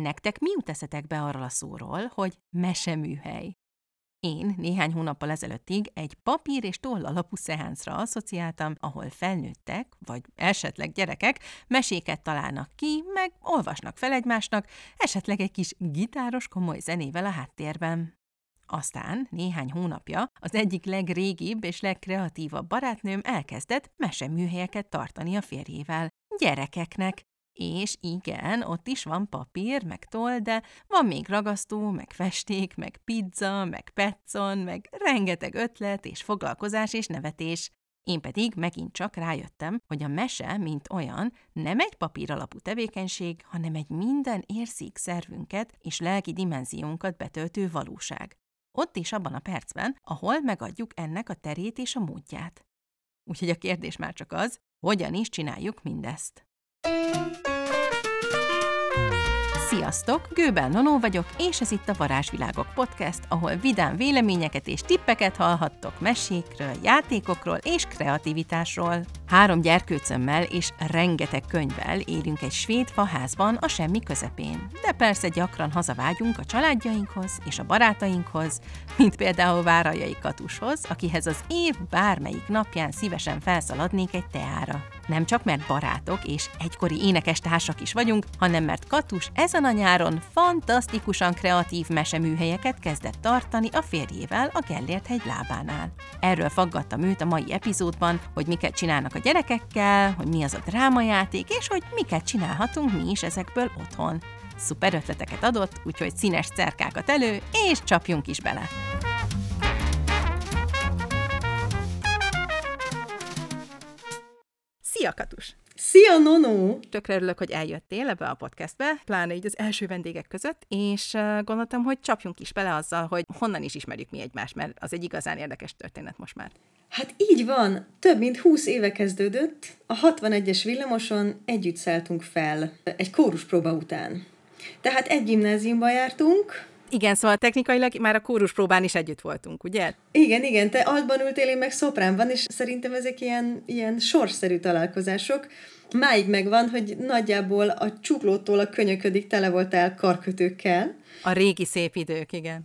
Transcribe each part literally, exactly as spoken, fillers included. Nektek mi jut eszetekbe arról a szóról, hogy meseműhely? Én néhány hónappal ezelőttig egy papír és toll alapú szeánszra asszociáltam, ahol felnőttek, vagy esetleg gyerekek meséket találnak ki, meg olvasnak fel egymásnak, esetleg egy kis gitáros komoly zenével a háttérben. Aztán néhány hónapja az egyik legrégibb és legkreatívabb barátnőm elkezdett meseműhelyeket tartani a férjével, gyerekeknek. És igen, ott is van papír, meg toll, de van még ragasztó, meg festék, meg pizza, meg Pettson, meg rengeteg ötlet és foglalkozás és nevetés. Én pedig megint csak rájöttem, hogy a mese, mint olyan, nem egy papír alapú tevékenység, hanem egy minden érzék szervünket és lelki dimenziónkat betöltő valóság. Ott is abban a percben, ahol megadjuk ennek a terét és a módját. Úgyhogy a kérdés már csak az, hogyan is csináljuk mindezt. Sziasztok! Gőbel Nonó vagyok, és ez itt a Varázsvilágok podcast, ahol vidám véleményeket és tippeket hallhattok mesékről, játékokról és kreativitásról. Három gyerkőcömmel és rengeteg könyvvel élünk egy svéd faházban a semmi közepén. De persze gyakran hazavágyunk a családjainkhoz és a barátainkhoz, mint például Várallyay Katushoz, akihez az év bármelyik napján szívesen felszaladnék egy teára. Nem csak mert barátok és egykori énekestársak is vagyunk, hanem mert Katus ezen a nyáron fantasztikusan kreatív meseműhelyeket kezdett tartani a férjével a Gellért hegy lábánál. Erről faggattam őt a mai epizódban, hogy miket csinálnak a gyerekekkel, hogy mi az a drámajáték, és hogy miket csinálhatunk mi is ezekből otthon. Szuper ötleteket adott, úgyhogy színes cerkákat elő, és csapjunk is bele! Szia, Katus! Szia, Nonó! Tökre örülök, hogy eljöttél ebbe a podcastbe, pláne így az első vendégek között, és gondoltam, hogy csapjunk is bele azzal, hogy honnan is ismerjük mi egymást, mert az egy igazán érdekes történet most már. Hát így van, több mint húsz éve kezdődött, a hatvanegyes villamoson együtt szálltunk fel, egy kóruspróba után. Tehát egy gimnáziumban jártunk. Igen, szóval technikailag már a kóruspróbán is együtt voltunk, ugye? Igen, igen, te altban ültél, én meg szopránban, és szerintem ezek ilyen, ilyen sorszerű találkozások. Máig megvan, hogy nagyjából a csuklótól a könyöködig tele voltál karkötőkkel. A régi szép idők, igen.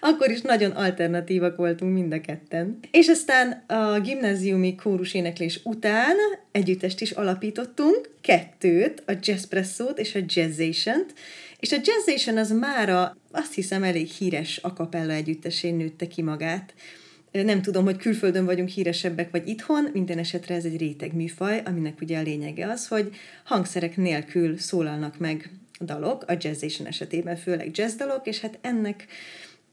Akkor is nagyon alternatívak voltunk mind a ketten. És aztán a gimnáziumi kóruséneklés után együttest is alapítottunk, kettőt, a jazzpresszót és a jazzation-t. És a jazzation az mára azt hiszem elég híres a cappella együttesén nőtte ki magát. Nem tudom, hogy külföldön vagyunk híresebbek, vagy itthon, minden esetre ez egy réteg műfaj, aminek ugye a lényege az, hogy hangszerek nélkül szólalnak meg dalok, a jazzation esetében főleg jazzdalok, és hát ennek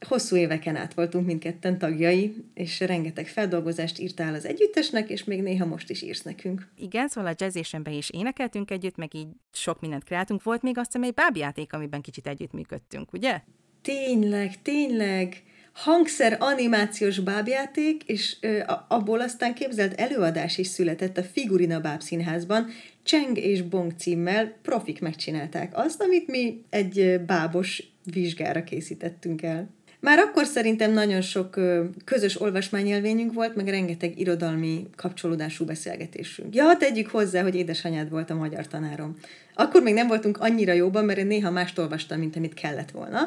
hosszú éveken át voltunk mindketten tagjai, és rengeteg feldolgozást írtál az együttesnek, és még néha most is írsz nekünk. Igen, szóval a jazzationben is énekeltünk együtt, meg így sok mindent kreáltunk. Volt még azt hiszem egy bábjáték, amiben kicsit együttműködtünk, ugye? Tényleg, tényleg! Hangszer animációs bábjáték, és ö, abból aztán képzelt előadás is született a Figurina Bábszínházban, Cseng és Bong címmel profik megcsinálták azt, amit mi egy bábos vizsgára készítettünk el. Már akkor szerintem nagyon sok közös olvasmányélményünk volt, meg rengeteg irodalmi kapcsolódású beszélgetésünk. Ja, tegyük hozzá, hogy édesanyád volt a magyar tanárom. Akkor még nem voltunk annyira jóban, mert én néha mást olvastam, mint amit kellett volna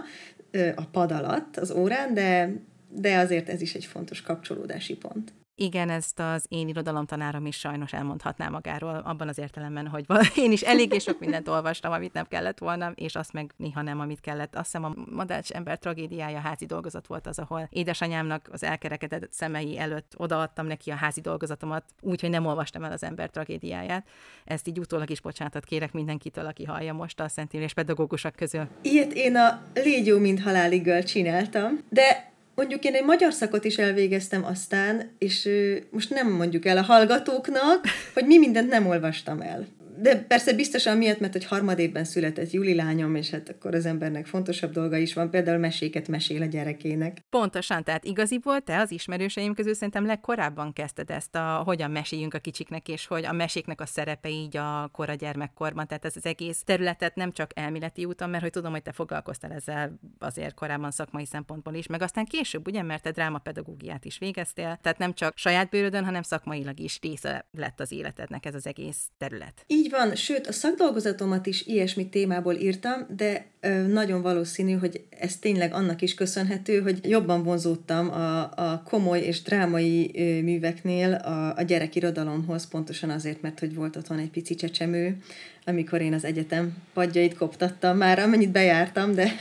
a pad alatt, az órán, de, de azért ez is egy fontos kapcsolódási pont. Igen, ezt az én irodalomtanárom is sajnos elmondhatná magáról, abban az értelemben, hogy én is eléggé sok mindent olvastam, amit nem kellett volna, és azt meg néha nem, amit kellett. Azt hiszem a Madács ember tragédiája házi dolgozat volt az, ahol édesanyámnak az elkerekedett szemei előtt odaadtam neki a házi dolgozatomat, úgyhogy nem olvastam el az ember tragédiáját. Ezt így utólag is bocsánatot kérek mindenkitől, aki hallja most a szentélyes pedagógusok közül. Ilyet én a Légy jó, mint haláliggel csináltam, de... Mondjuk én egy magyar szakot is elvégeztem aztán, és most nem mondjuk el a hallgatóknak, hogy mi mindent nem olvastam el. De persze biztosan miatt, mert hogy harmadévben született Juli lányom, és hát akkor az embernek fontosabb dolga is van, például meséket mesél a gyerekének. Pontosan, tehát igaziból te az ismerőseim közül szerintem legkorábban kezdted ezt, a, hogyan meséljünk a kicsiknek, és hogy a meséknek a szerepe így a kora gyermekkorban, tehát ez az egész területet nem csak elméleti úton, mert hogy tudom, hogy te foglalkoztál ezzel azért korábban szakmai szempontból is, meg aztán később, ugye, mert te drámapedagógiát is végeztél, tehát nem csak saját bőrödön, hanem szakmailag is része lett az életednek ez az egész terület. Így Így van, sőt, a szakdolgozatomat is ilyesmi témából írtam, de ö, nagyon valószínű, hogy ez tényleg annak is köszönhető, hogy jobban vonzódtam a, a komoly és drámai ö, műveknél a, a gyerekirodalomhoz, pontosan azért, mert hogy volt otthon egy pici csecsemő, amikor én az egyetem padjait koptattam már, amennyit bejártam, de...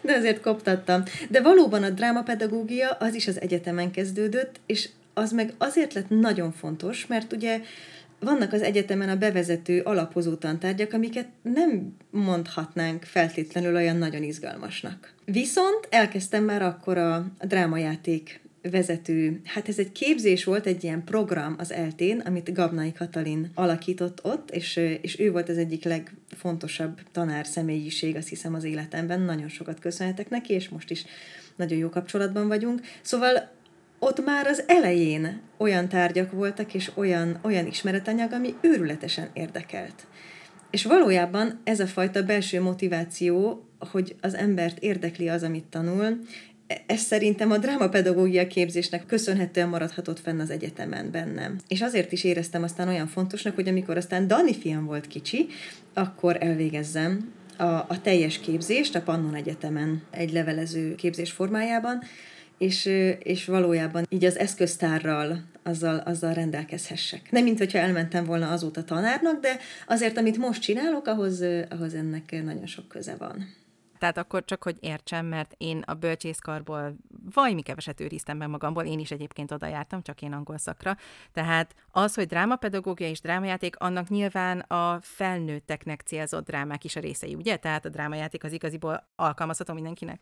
de azért koptattam. De valóban a drámapedagógia az is az egyetemen kezdődött, és az meg azért lett nagyon fontos, mert ugye vannak az egyetemen a bevezető, alapozó tantárgyak, amiket nem mondhatnánk feltétlenül olyan nagyon izgalmasnak. Viszont elkezdtem már akkor a drámajáték vezető, hát ez egy képzés volt, egy ilyen program az é el té-n, amit Gabnai Katalin alakított ott, és, és ő volt az egyik legfontosabb tanár személyiség, azt hiszem az életemben, nagyon sokat köszönhetek neki, és most is nagyon jó kapcsolatban vagyunk. Szóval ott már az elején olyan tárgyak voltak, és olyan, olyan ismeretanyag, ami őrületesen érdekelt. És valójában ez a fajta belső motiváció, hogy az embert érdekli az, amit tanul, ez szerintem a drámapedagógia képzésnek köszönhetően maradhatott fenn az egyetemen bennem. És azért is éreztem aztán olyan fontosnak, hogy amikor aztán Dani fiam volt kicsi, akkor elvégezzem a, a teljes képzést a Pannon Egyetemen egy levelező képzés formájában, és, és valójában így az eszköztárral azzal, azzal rendelkezhessek. Nem, mint hogyha elmentem volna azóta tanárnak, de azért, amit most csinálok, ahhoz, ahhoz ennek nagyon sok köze van. Tehát akkor csak, hogy értsem, mert én a bölcsészkarból vajmi keveset őriztem be magamból, én is egyébként oda jártam, csak én angol szakra. Tehát az, hogy drámapedagógia és drámajáték, annak nyilván a felnőtteknek célzott drámák is a részei, ugye? Tehát a drámajáték az igaziból alkalmazható mindenkinek?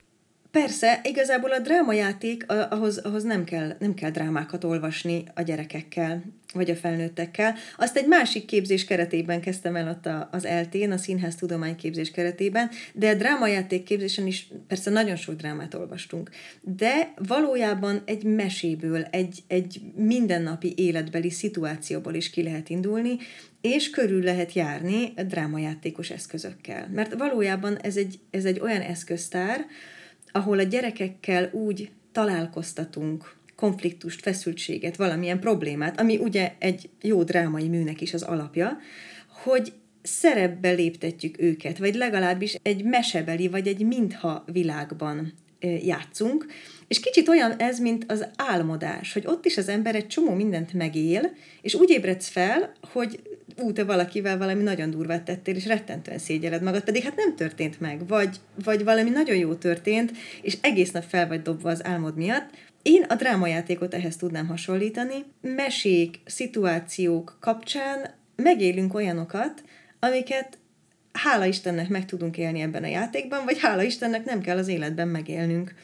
Persze, igazából a drámajáték, ahhoz, ahhoz nem kell, nem kell drámákat olvasni a gyerekekkel, vagy a felnőttekkel. Azt egy másik képzés keretében kezdtem el ott az é el té-n, a színház tudományképzés keretében, de a drámajáték képzésen is persze nagyon sok drámát olvastunk. De valójában egy meséből, egy, egy mindennapi életbeli szituációból is ki lehet indulni, és körül lehet járni drámajátékos eszközökkel. Mert valójában ez egy, ez egy olyan eszköztár, ahol a gyerekekkel úgy találkoztatunk konfliktust, feszültséget, valamilyen problémát, ami ugye egy jó drámai műnek is az alapja, hogy szerepbe léptetjük őket, vagy legalábbis egy mesebeli, vagy egy mintha világban játszunk. És kicsit olyan ez, mint az álmodás, hogy ott is az ember egy csomó mindent megél, és úgy ébredsz fel, hogy ú, te valakivel valami nagyon durvát tettél, és rettentően szégyeled magad, pedig hát nem történt meg, vagy, vagy valami nagyon jó történt, és egész nap fel vagy dobva az álmod miatt. Én a drámajátékot ehhez tudnám hasonlítani. Mesék, szituációk kapcsán megélünk olyanokat, amiket hála Istennek meg tudunk élni ebben a játékban, vagy hála Istennek nem kell az életben megélnünk.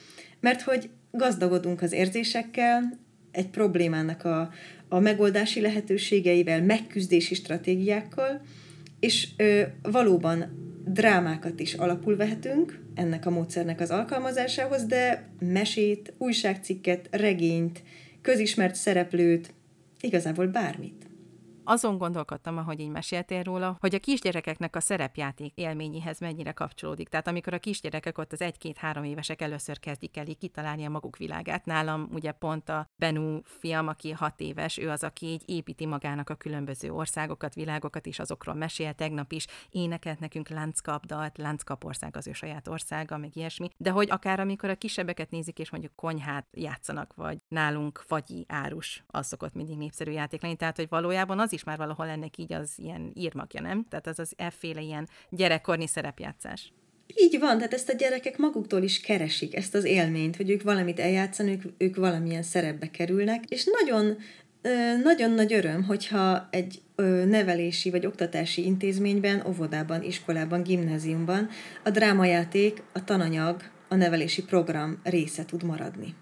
Mert hogy gazdagodunk az érzésekkel, egy problémának a, a megoldási lehetőségeivel, megküzdési stratégiákkal, és ö, valóban drámákat is alapul vehetünk ennek a módszernek az alkalmazásához, de mesét, újságcikket, regényt, közismert szereplőt, igazából bármit. Azon gondolkodtam, ahogy így meséltél róla, hogy a kisgyerekeknek a szerepjáték élményéhez mennyire kapcsolódik. Tehát amikor a kisgyerekek ott az egy-két-három évesek először kezdik el így kitalálni a maguk világát. Nálam ugye pont a Benú fiam, aki hat éves, ő az, aki így építi magának a különböző országokat, világokat, és azokról mesél. Tegnap is énekelt nekünk lánckapdalt, lánckapország az ő saját országa, meg ilyesmi. De hogy akár amikor a kisebbeket nézik, és mondjuk konyhát játszanak, vagy nálunk fagyi árus, az szokott mindig népszerű játék lenni. Tehát, hogy valójában az is már valahol ennek így az ilyen írmagja, nem? Tehát az az efféle ilyen gyerekkorni szerepjátszás. Így van, tehát ezt a gyerekek maguktól is keresik, ezt az élményt, hogy ők valamit eljátszanak, ők, ők valamilyen szerepbe kerülnek, és nagyon, nagyon nagy öröm, hogyha egy nevelési vagy oktatási intézményben, óvodában, iskolában, gimnáziumban a drámajáték, a tananyag, a nevelési program része tud maradni.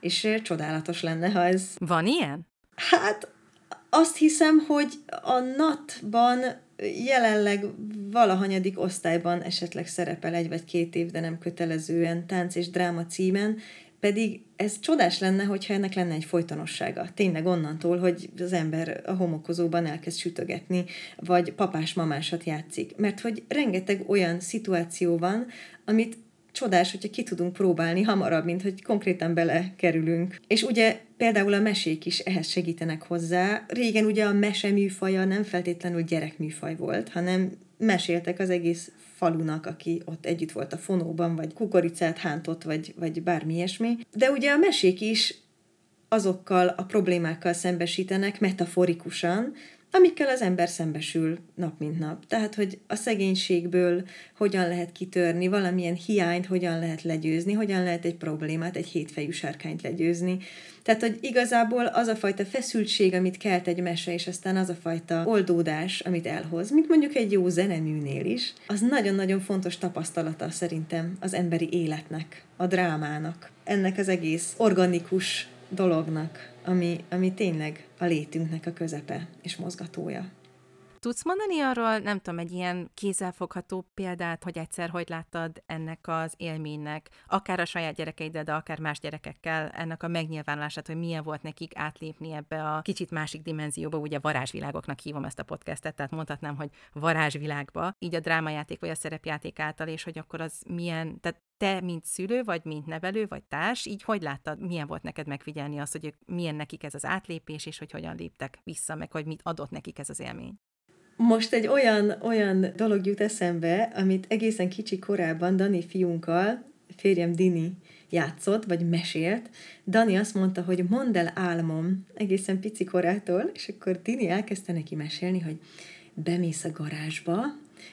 És csodálatos lenne, ha ez... Van ilyen? Hát... Azt hiszem, hogy a nátban jelenleg valahanyadik osztályban esetleg szerepel egy vagy két év, de nem kötelezően tánc és dráma címen, pedig ez csodás lenne, hogyha ennek lenne egy folytonossága. Tényleg onnantól, hogy az ember a homokozóban elkezd sütögetni, vagy papás-mamásat játszik. Mert hogy rengeteg olyan szituáció van, amit csodás, hogyha ki tudunk próbálni hamarabb, mint hogy konkrétan belekerülünk. És ugye például a mesék is ehhez segítenek hozzá. Régen ugye a meseműfaja nem feltétlenül gyerekműfaj volt, hanem meséltek az egész falunak, aki ott együtt volt a fonóban, vagy kukoricát hántott, vagy, vagy bármi ilyesmi. De ugye a mesék is azokkal a problémákkal szembesítenek metaforikusan, amikkel az ember szembesül nap mint nap. Tehát, hogy a szegénységből hogyan lehet kitörni, valamilyen hiányt hogyan lehet legyőzni, hogyan lehet egy problémát, egy hétfejű sárkányt legyőzni. Tehát, hogy igazából az a fajta feszültség, amit kelt egy mese, és aztán az a fajta oldódás, amit elhoz, mint mondjuk egy jó zeneműnél is, az nagyon-nagyon fontos tapasztalata szerintem az emberi életnek, a drámának, ennek az egész organikus dolognak, ami, ami tényleg a létünknek a közepe és mozgatója. Tudsz mondani arról, nem tudom, egy ilyen kézzelfogható példát, hogy egyszer hogy láttad ennek az élménynek, akár a saját gyerekeiddel, de akár más gyerekekkel, ennek a megnyilvánulását, hogy milyen volt nekik átlépni ebbe a kicsit másik dimenzióba, ugye varázsvilágoknak hívom ezt a podcastet, tehát mondhatnám, hogy varázsvilágba, így a drámajáték vagy a szerepjáték által, és hogy akkor az milyen, tehát te, mint szülő, vagy mint nevelő, vagy társ, így hogy láttad, milyen volt neked megfigyelni azt, hogy milyen nekik ez az átlépés, és hogy hogyan léptek vissza, meg hogy mit adott nekik ez az élmény? Most egy olyan, olyan dolog jut eszembe, amit egészen kicsi korában Dani fiunkkal, férjem Dini játszott, vagy mesélt. Dani azt mondta, hogy mondd el álmom egészen pici korától, és akkor Dini elkezdte neki mesélni, hogy bemész a garázsba,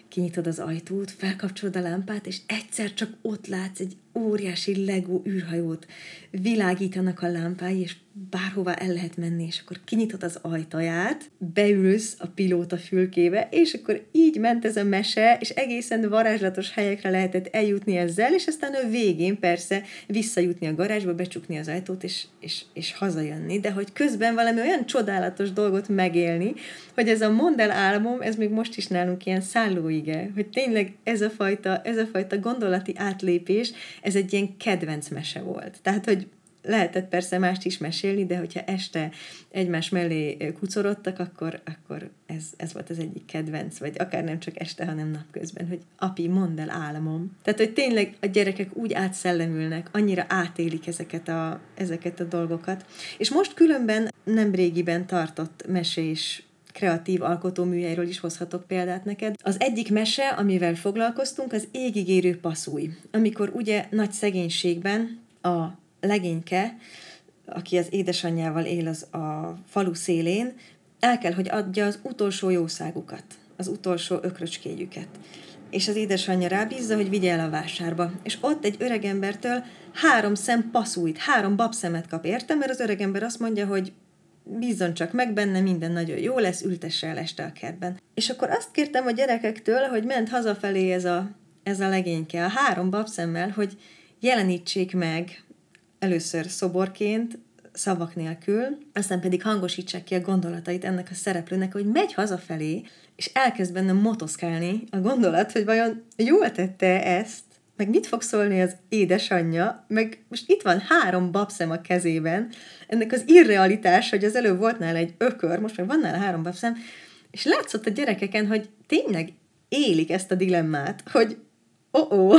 kinyitod az ajtót, felkapcsolod a lámpát, és egyszer csak ott látsz egy óriási Lego űrhajót. Világítanak a lámpái, és bárhová el lehet menni, és akkor kinyitod az ajtaját, beülsz a pilóta fülkébe, és akkor így ment ez a mese, és egészen varázslatos helyekre lehetett eljutni ezzel, és aztán a végén persze visszajutni a garázsba, becsukni az ajtót, és, és, és hazajönni, de hogy közben valami olyan csodálatos dolgot megélni, hogy ez a mondd el álmom, ez még most is nálunk ilyen szállóige, hogy tényleg ez a fajta, ez a fajta gondolati átlépés, ez egy ilyen kedvenc mese volt. Tehát, hogy lehetett persze mást is mesélni, de hogyha este egymás mellé kucorodtak, akkor, akkor ez, ez volt az egyik kedvenc, vagy akár nem csak este, hanem napközben, hogy api, mondd el álmom. Tehát, hogy tényleg a gyerekek úgy átszellemülnek, annyira átélik ezeket a, ezeket a dolgokat. És most különben nemrégiben tartott mesés kreatív alkotóműhelyről is hozhatok példát neked. Az egyik mese, amivel foglalkoztunk, az Égig érő passzúj. Amikor ugye nagy szegénységben a legényke, aki az édesanyjával él az a falu szélén, el kell, hogy adja az utolsó jószágukat, az utolsó ökröcskéjüket. És az édesanyja rábízza, hogy vigye el a vásárba. És ott egy öregembertől három szem passzújt, három babszemet kap érte, mert az öregember azt mondja, hogy bízzon csak meg benne, minden nagyon jó lesz, ültesse el este a kertben. És akkor azt kértem a gyerekektől, hogy ment hazafelé ez a, ez a legényke, a három babszemmel, hogy jelenítsék meg először szoborként, szavak nélkül, aztán pedig hangosítsák ki a gondolatait ennek a szereplőnek, hogy megy hazafelé, és elkezd bennem motoszkálni a gondolat, hogy vajon jól tette ezt, meg mit fog szólni az édesanyja, meg most itt van három babszem a kezében, ennek az irrealitás, hogy az előbb volt nála egy ökör, most meg van nála három babszem, és látszott a gyerekeken, hogy tényleg élik ezt a dilemmát, hogy ó-ó,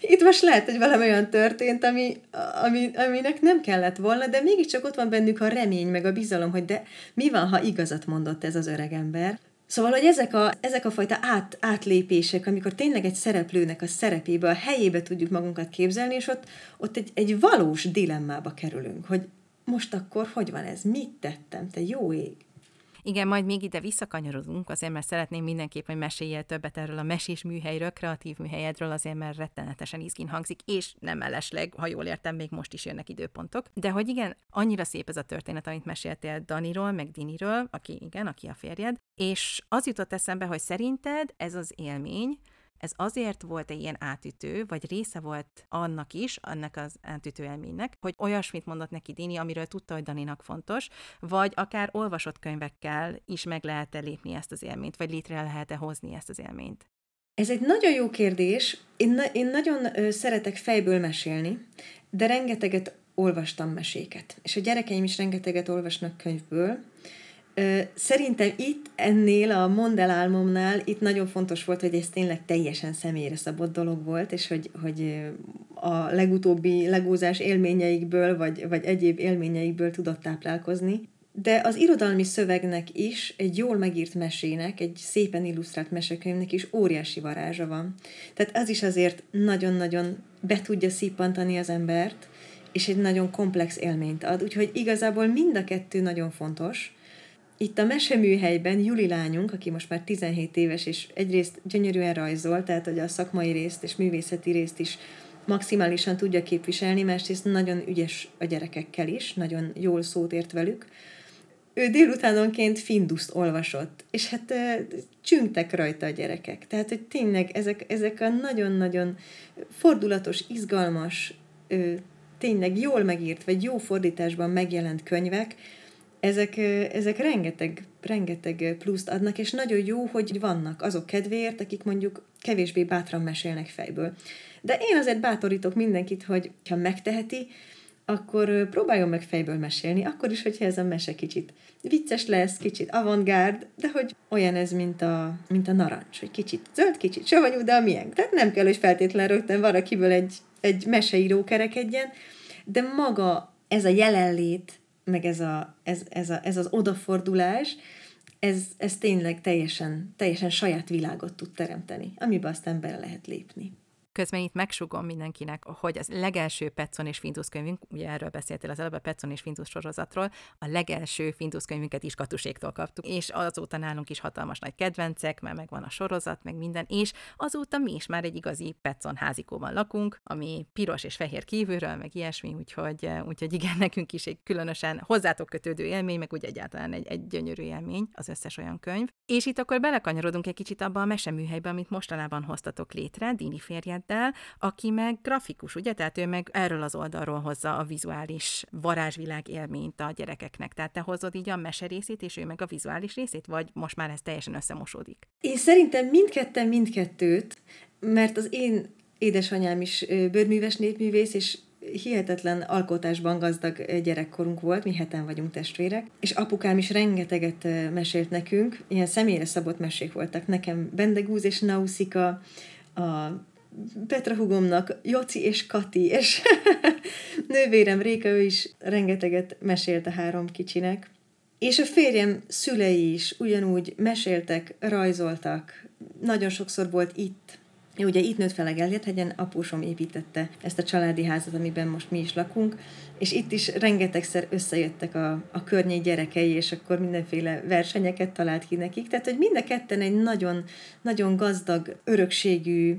itt most lehet, hogy valami olyan történt, ami, ami, aminek nem kellett volna, de mégiscsak ott van bennük a remény, meg a bizalom, hogy de mi van, ha igazat mondott ez az öregember. Szóval, hogy ezek a, ezek a fajta át, átlépések, amikor tényleg egy szereplőnek a szerepébe, a helyébe tudjuk magunkat képzelni, és ott, ott egy, egy valós dilemmába kerülünk, hogy most akkor hogy van ez, mit tettem, te jó ég. Igen, majd még ide visszakanyarodunk, azért mert szeretném mindenképp, hogy meséljél többet erről a mesés műhelyről, kreatív műhelyedről, azért mert rettenetesen izgin hangzik, és nem mellesleg, ha jól értem, még most is jönnek időpontok. De hogy igen, annyira szép ez a történet, amit meséltél Daniról, meg Diniről, aki igen, aki a férjed, és az jutott eszembe, hogy szerinted ez az élmény, ez azért volt egy ilyen átütő, vagy része volt annak is, annak az átütő élménynek, hogy olyasmit mondott neki Dini, amiről tudta, hogy Daninak fontos, vagy akár olvasott könyvekkel is meg lehet-e lépni ezt az élményt, vagy létre lehet-e hozni ezt az élményt? Ez egy nagyon jó kérdés. Én, na- én nagyon szeretek fejből mesélni, de rengeteget olvastam meséket. És a gyerekeim is rengeteget olvasnak könyvből, Szerintem itt, ennél a Mondd el álmomnál, itt nagyon fontos volt, hogy ez tényleg teljesen személyre szabott dolog volt, és hogy, hogy a legutóbbi legózás élményeikből, vagy, vagy egyéb élményeikből tudott táplálkozni. De az irodalmi szövegnek is, egy jól megírt mesének, egy szépen illusztrált mesekönyvnek is óriási varázsa van. Tehát az is azért nagyon-nagyon be tudja szippantani az embert, és egy nagyon komplex élményt ad. Úgyhogy igazából mind a kettő nagyon fontos. Itt a Meseműhelyben Juli lányunk, aki most már tizenhét éves, és egyrészt gyönyörűen rajzol, tehát hogy a szakmai részt és művészeti részt is maximálisan tudja képviselni, másrészt nagyon ügyes a gyerekekkel is, nagyon jól szót ért velük. Ő délutánonként Findust olvasott, és hát csüngtek rajta a gyerekek. Tehát, hogy tényleg ezek, ezek a nagyon-nagyon fordulatos, izgalmas, tényleg jól megírt, vagy jó fordításban megjelent könyvek, Ezek, ezek rengeteg, rengeteg pluszt adnak, és nagyon jó, hogy vannak azok kedvéért, akik mondjuk kevésbé bátran mesélnek fejből. De én azért bátorítok mindenkit, hogy ha megteheti, akkor próbáljon meg fejből mesélni, akkor is, hogyha ez a mese kicsit vicces lesz, kicsit avantgárd, de hogy olyan ez, mint a, mint a narancs, hogy kicsit zöld, kicsit savanyú, de a miénk. Tehát nem kell, hogy feltétlenül rögtön valakiből egy, egy meseíró kerekedjen, de maga ez a jelenlét, meg ez, a, ez, ez, a, ez az odafordulás, ez, ez tényleg teljesen, teljesen saját világot tud teremteni, amiben aztán bele lehet lépni. Közben itt megsugom mindenkinek, hogy az legelső Pettson és Findus könyvünk, ugye erről beszéltél az előbb, a Pettson és Findus sorozatról, a legelső Findus könyvünket is Katuséktól kaptuk, és azóta nálunk is hatalmas nagy kedvencek, már megvan a sorozat, meg minden, és azóta mi is már egy igazi Pettson házikóban lakunk, ami piros és fehér kívülről, meg ilyesmi, úgyhogy, úgyhogy igen, nekünk is egy különösen hozzátok kötődő élmény, meg úgy egyáltalán egy, egy gyönyörű élmény az összes olyan könyv. És itt akkor belekanyarodunk egy kicsit abba a Meseműhelybe, amit mostanában hoztatok létre, Dini férjed, el, aki meg grafikus, ugye? Tehát ő meg erről az oldalról hozza a vizuális varázsvilág élményt a gyerekeknek. Tehát te hozod így a mese részét, és ő meg a vizuális részét, vagy most már ez teljesen összemosódik? Én szerintem mindketten mindkettőt, mert az én édesanyám is bőrműves népművész, és hihetetlen alkotásban gazdag gyerekkorunk volt, mi heten vagyunk testvérek, és apukám is rengeteget mesélt nekünk, ilyen személyre szabott mesék voltak nekem, Bendegúz és Nauszika, a Petra húgomnak Joci és Kati, és nővérem Réka, ő is rengeteget mesélt a három kicsinek. És a férjem szülei is ugyanúgy meséltek, rajzoltak, nagyon sokszor volt itt. Ugye itt nőtt fel a Gellért hegyen, apósom építette ezt a családi házat, amiben most mi is lakunk, és itt is rengetegszer összejöttek a, a környék gyerekei, és akkor mindenféle versenyeket talált ki nekik. Tehát, hogy mind a ketten egy nagyon, nagyon gazdag, örökségű,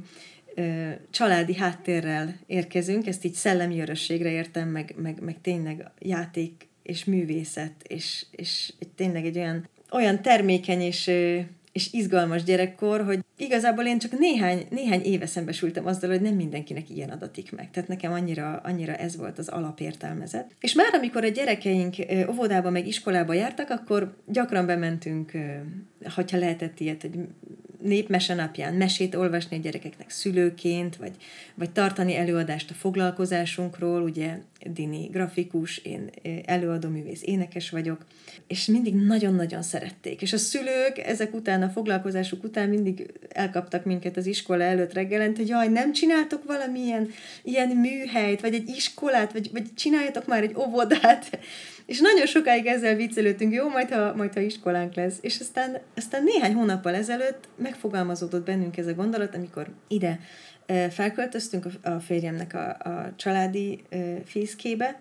családi háttérrel érkezünk, ezt így szellemi örösségre értem, meg, meg, meg tényleg játék és művészet, és, és tényleg egy olyan, olyan termékeny és, és izgalmas gyerekkor, hogy igazából én csak néhány, néhány éve szembesültem azzal, hogy nem mindenkinek ilyen adatik meg. Tehát nekem annyira, annyira ez volt az alapértelmezet. És már amikor a gyerekeink óvodába meg iskolába jártak, akkor gyakran bementünk, hogyha lehetett ilyet, hogy népmese napján mesét olvasni a gyerekeknek szülőként, vagy, vagy tartani előadást a foglalkozásunkról, ugye Dini grafikus, én előadó művész, énekes vagyok, és mindig nagyon-nagyon szerették. És a szülők ezek után, a foglalkozásuk után mindig elkaptak minket az iskola előtt reggelent, hogy jaj, nem csináltok valamilyen ilyen műhelyt, vagy egy iskolát, vagy, vagy csináljatok már egy óvodát. És nagyon sokáig ezzel viccelődtünk, jó, majd ha, majd, ha iskolánk lesz. És aztán, aztán néhány hónappal ezelőtt megfogalmazódott bennünk ez a gondolat, amikor ide felköltöztünk a férjemnek a, a családi fészkébe,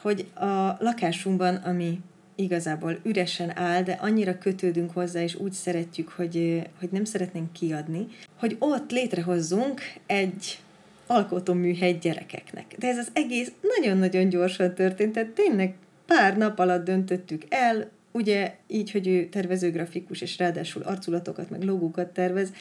hogy a lakásunkban, ami igazából üresen áll, de annyira kötődünk hozzá, és úgy szeretjük, hogy, hogy nem szeretnénk kiadni, hogy ott létrehozzunk egy alkotóműhely gyerekeknek. De ez az egész nagyon-nagyon gyorsan történt, tehát tényleg pár nap alatt döntöttük el, ugye így, hogy ő tervezőgrafikus, és ráadásul arculatokat, meg logókat tervez.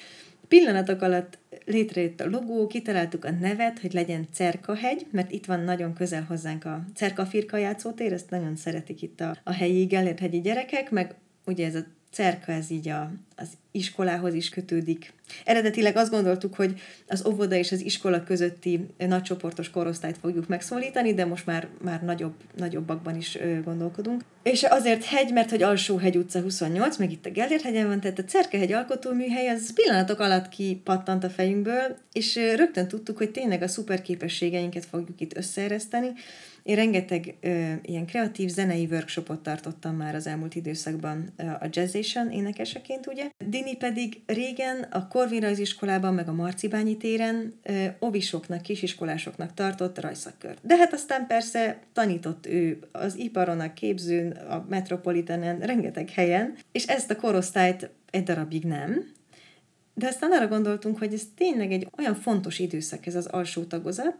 Pillanatok alatt létrejött a logó, kitaláltuk a nevet, hogy legyen Cerkahegy, mert itt van nagyon közel hozzánk a Cerkafirka játszótér, ezt nagyon szeretik itt a, a helyi Gellért hegyi gyerekek, meg ugye ez a cerka, ez így a, az iskolához is kötődik. Eredetileg azt gondoltuk, hogy az óvoda és az iskola közötti nagycsoportos korosztályt fogjuk megszólítani, de most már, már nagyobb, nagyobbakban is gondolkodunk. És azért hegy, mert hogy Alsóhegy utca huszonnyolc, meg itt a Gellért hegyen van, tehát a Cerkahegy Alkotóműhely az pillanatok alatt kipattant a fejünkből, és rögtön tudtuk, hogy tényleg a szuper képességeinket fogjuk itt összeereszteni. Én rengeteg ö, ilyen kreatív zenei workshopot tartottam már az elmúlt időszakban a jazzation énekeseként, ugye. Dini pedig régen a Korvinrajziskolában, meg a Marcibányi téren ö, ovisoknak, kisiskolásoknak tartott rajszakkört. De hát aztán persze tanított ő az iparon, a képzőn, a Metropolitenen, rengeteg helyen, és ezt a korosztályt egy darabig nem. De aztán arra gondoltunk, hogy ez tényleg egy olyan fontos időszak, ez az alsó tagozat,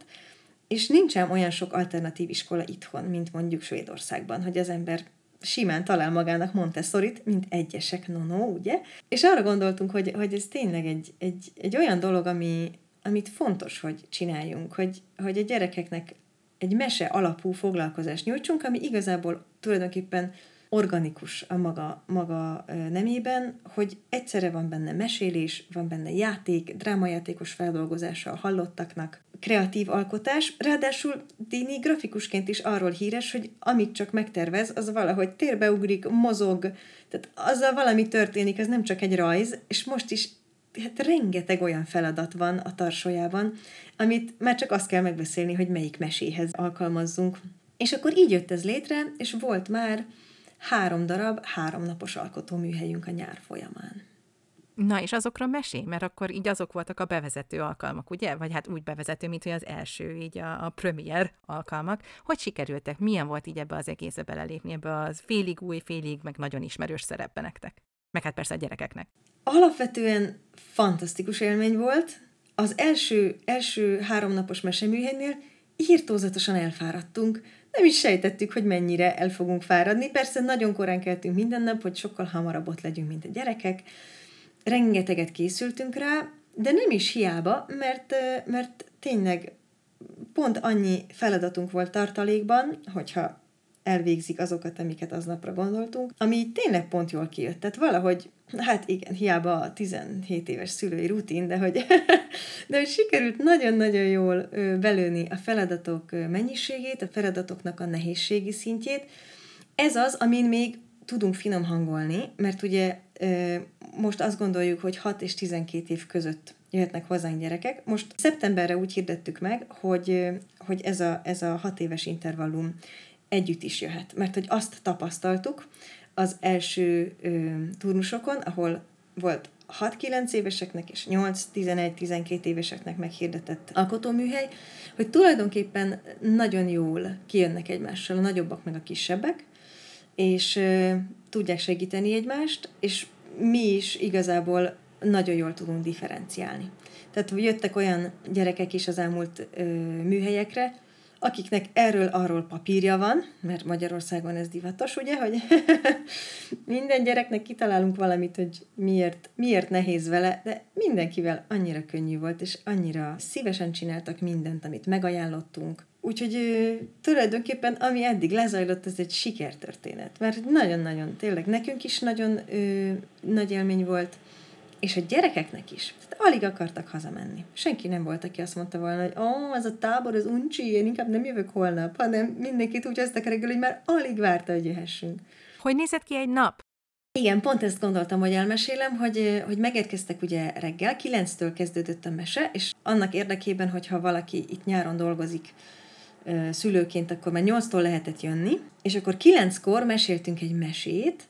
és nincsen olyan sok alternatív iskola itthon, mint mondjuk Svédországban, hogy az ember simán talál magának Montessorit, mint egyesek, nonó, ugye? És arra gondoltunk, hogy, hogy ez tényleg egy, egy, egy olyan dolog, ami, amit fontos, hogy csináljunk, hogy, hogy a gyerekeknek egy mese alapú foglalkozást nyújtsunk, ami igazából tulajdonképpen organikus a maga, maga nemében, hogy egyszerre van benne mesélés, van benne játék, drámajátékos feldolgozása a hallottaknak, kreatív alkotás, ráadásul Dini grafikusként is arról híres, hogy amit csak megtervez, az valahogy térbeugrik, mozog, tehát azzal valami történik, ez nem csak egy rajz, és most is hát rengeteg olyan feladat van a tarsójában, amit már csak azt kell megbeszélni, hogy melyik meséhez alkalmazzunk. És akkor így jött ez létre, és volt már három darab, háromnapos alkotóműhelyünk a nyár folyamán. Na, és azokra mesél, mert akkor így azok voltak a bevezető alkalmak, ugye? Vagy hát úgy bevezető, mint hogy az első, így a, a premier alkalmak. Hogy sikerültek? Milyen volt így ebbe az egészbe belelépni, ebbe az félig új, félig, meg nagyon ismerős szerepbe nektek? Meg hát persze a gyerekeknek. Alapvetően fantasztikus élmény volt. Az első, első háromnapos meseműhelynél írtózatosan elfáradtunk. Nem is sejtettük, hogy mennyire el fogunk fáradni. Persze nagyon korán keltünk minden nap, hogy sokkal hamarabb ott legyünk, mint a gyerekek. Rengeteget készültünk rá, de nem is hiába, mert, mert tényleg pont annyi feladatunk volt tartalékban, hogyha elvégzik azokat, amiket aznapra gondoltunk, ami tényleg pont jól kijött. Tehát valahogy, hát igen, hiába a tizenhét éves szülői rutin, de hogy, de hogy sikerült nagyon-nagyon jól belőni a feladatok mennyiségét, a feladatoknak a nehézségi szintjét. Ez az, amin még tudunk finom hangolni, mert ugye most azt gondoljuk, hogy hat és tizenkét év között jöhetnek hozzánk gyerekek. Most szeptemberre úgy hirdettük meg, hogy, hogy ez, a, ez a hat éves intervallum együtt is jöhet. Mert hogy azt tapasztaltuk az első ö, turnusokon, ahol volt hat-kilenc éveseknek és nyolc-tizenegy-tizenkét éveseknek meghirdetett alkotóműhely, hogy tulajdonképpen nagyon jól kijönnek egymással a nagyobbak meg a kisebbek, és ö, tudják segíteni egymást, és mi is igazából nagyon jól tudunk differenciálni. Tehát jöttek olyan gyerekek is az elmúlt ö, műhelyekre, akiknek erről-arról papírja van, mert Magyarországon ez divatos, ugye, hogy minden gyereknek kitalálunk valamit, hogy miért, miért nehéz vele, de mindenkivel annyira könnyű volt, és annyira szívesen csináltak mindent, amit megajánlottunk. Úgyhogy tulajdonképpen, ami eddig lezajlott, ez egy sikertörténet, mert nagyon-nagyon, tényleg nekünk is nagyon ö, nagy élmény volt, és a gyerekeknek is. Tehát alig akartak hazamenni. Senki nem volt, aki azt mondta volna, hogy ó, ez a tábor, az uncsi, én inkább nem jövök holnap, hanem mindenkit úgy aztak reggel, hogy már alig várta, hogy jöhessünk. Hogy nézett ki egy nap? Igen, pont ezt gondoltam, hogy elmesélem, hogy, hogy megérkeztek ugye reggel, kilenctől kezdődött a mese, és annak érdekében, hogyha valaki itt nyáron dolgozik szülőként, akkor már nyolctól lehetett jönni, és akkor kilenckor meséltünk egy mesét,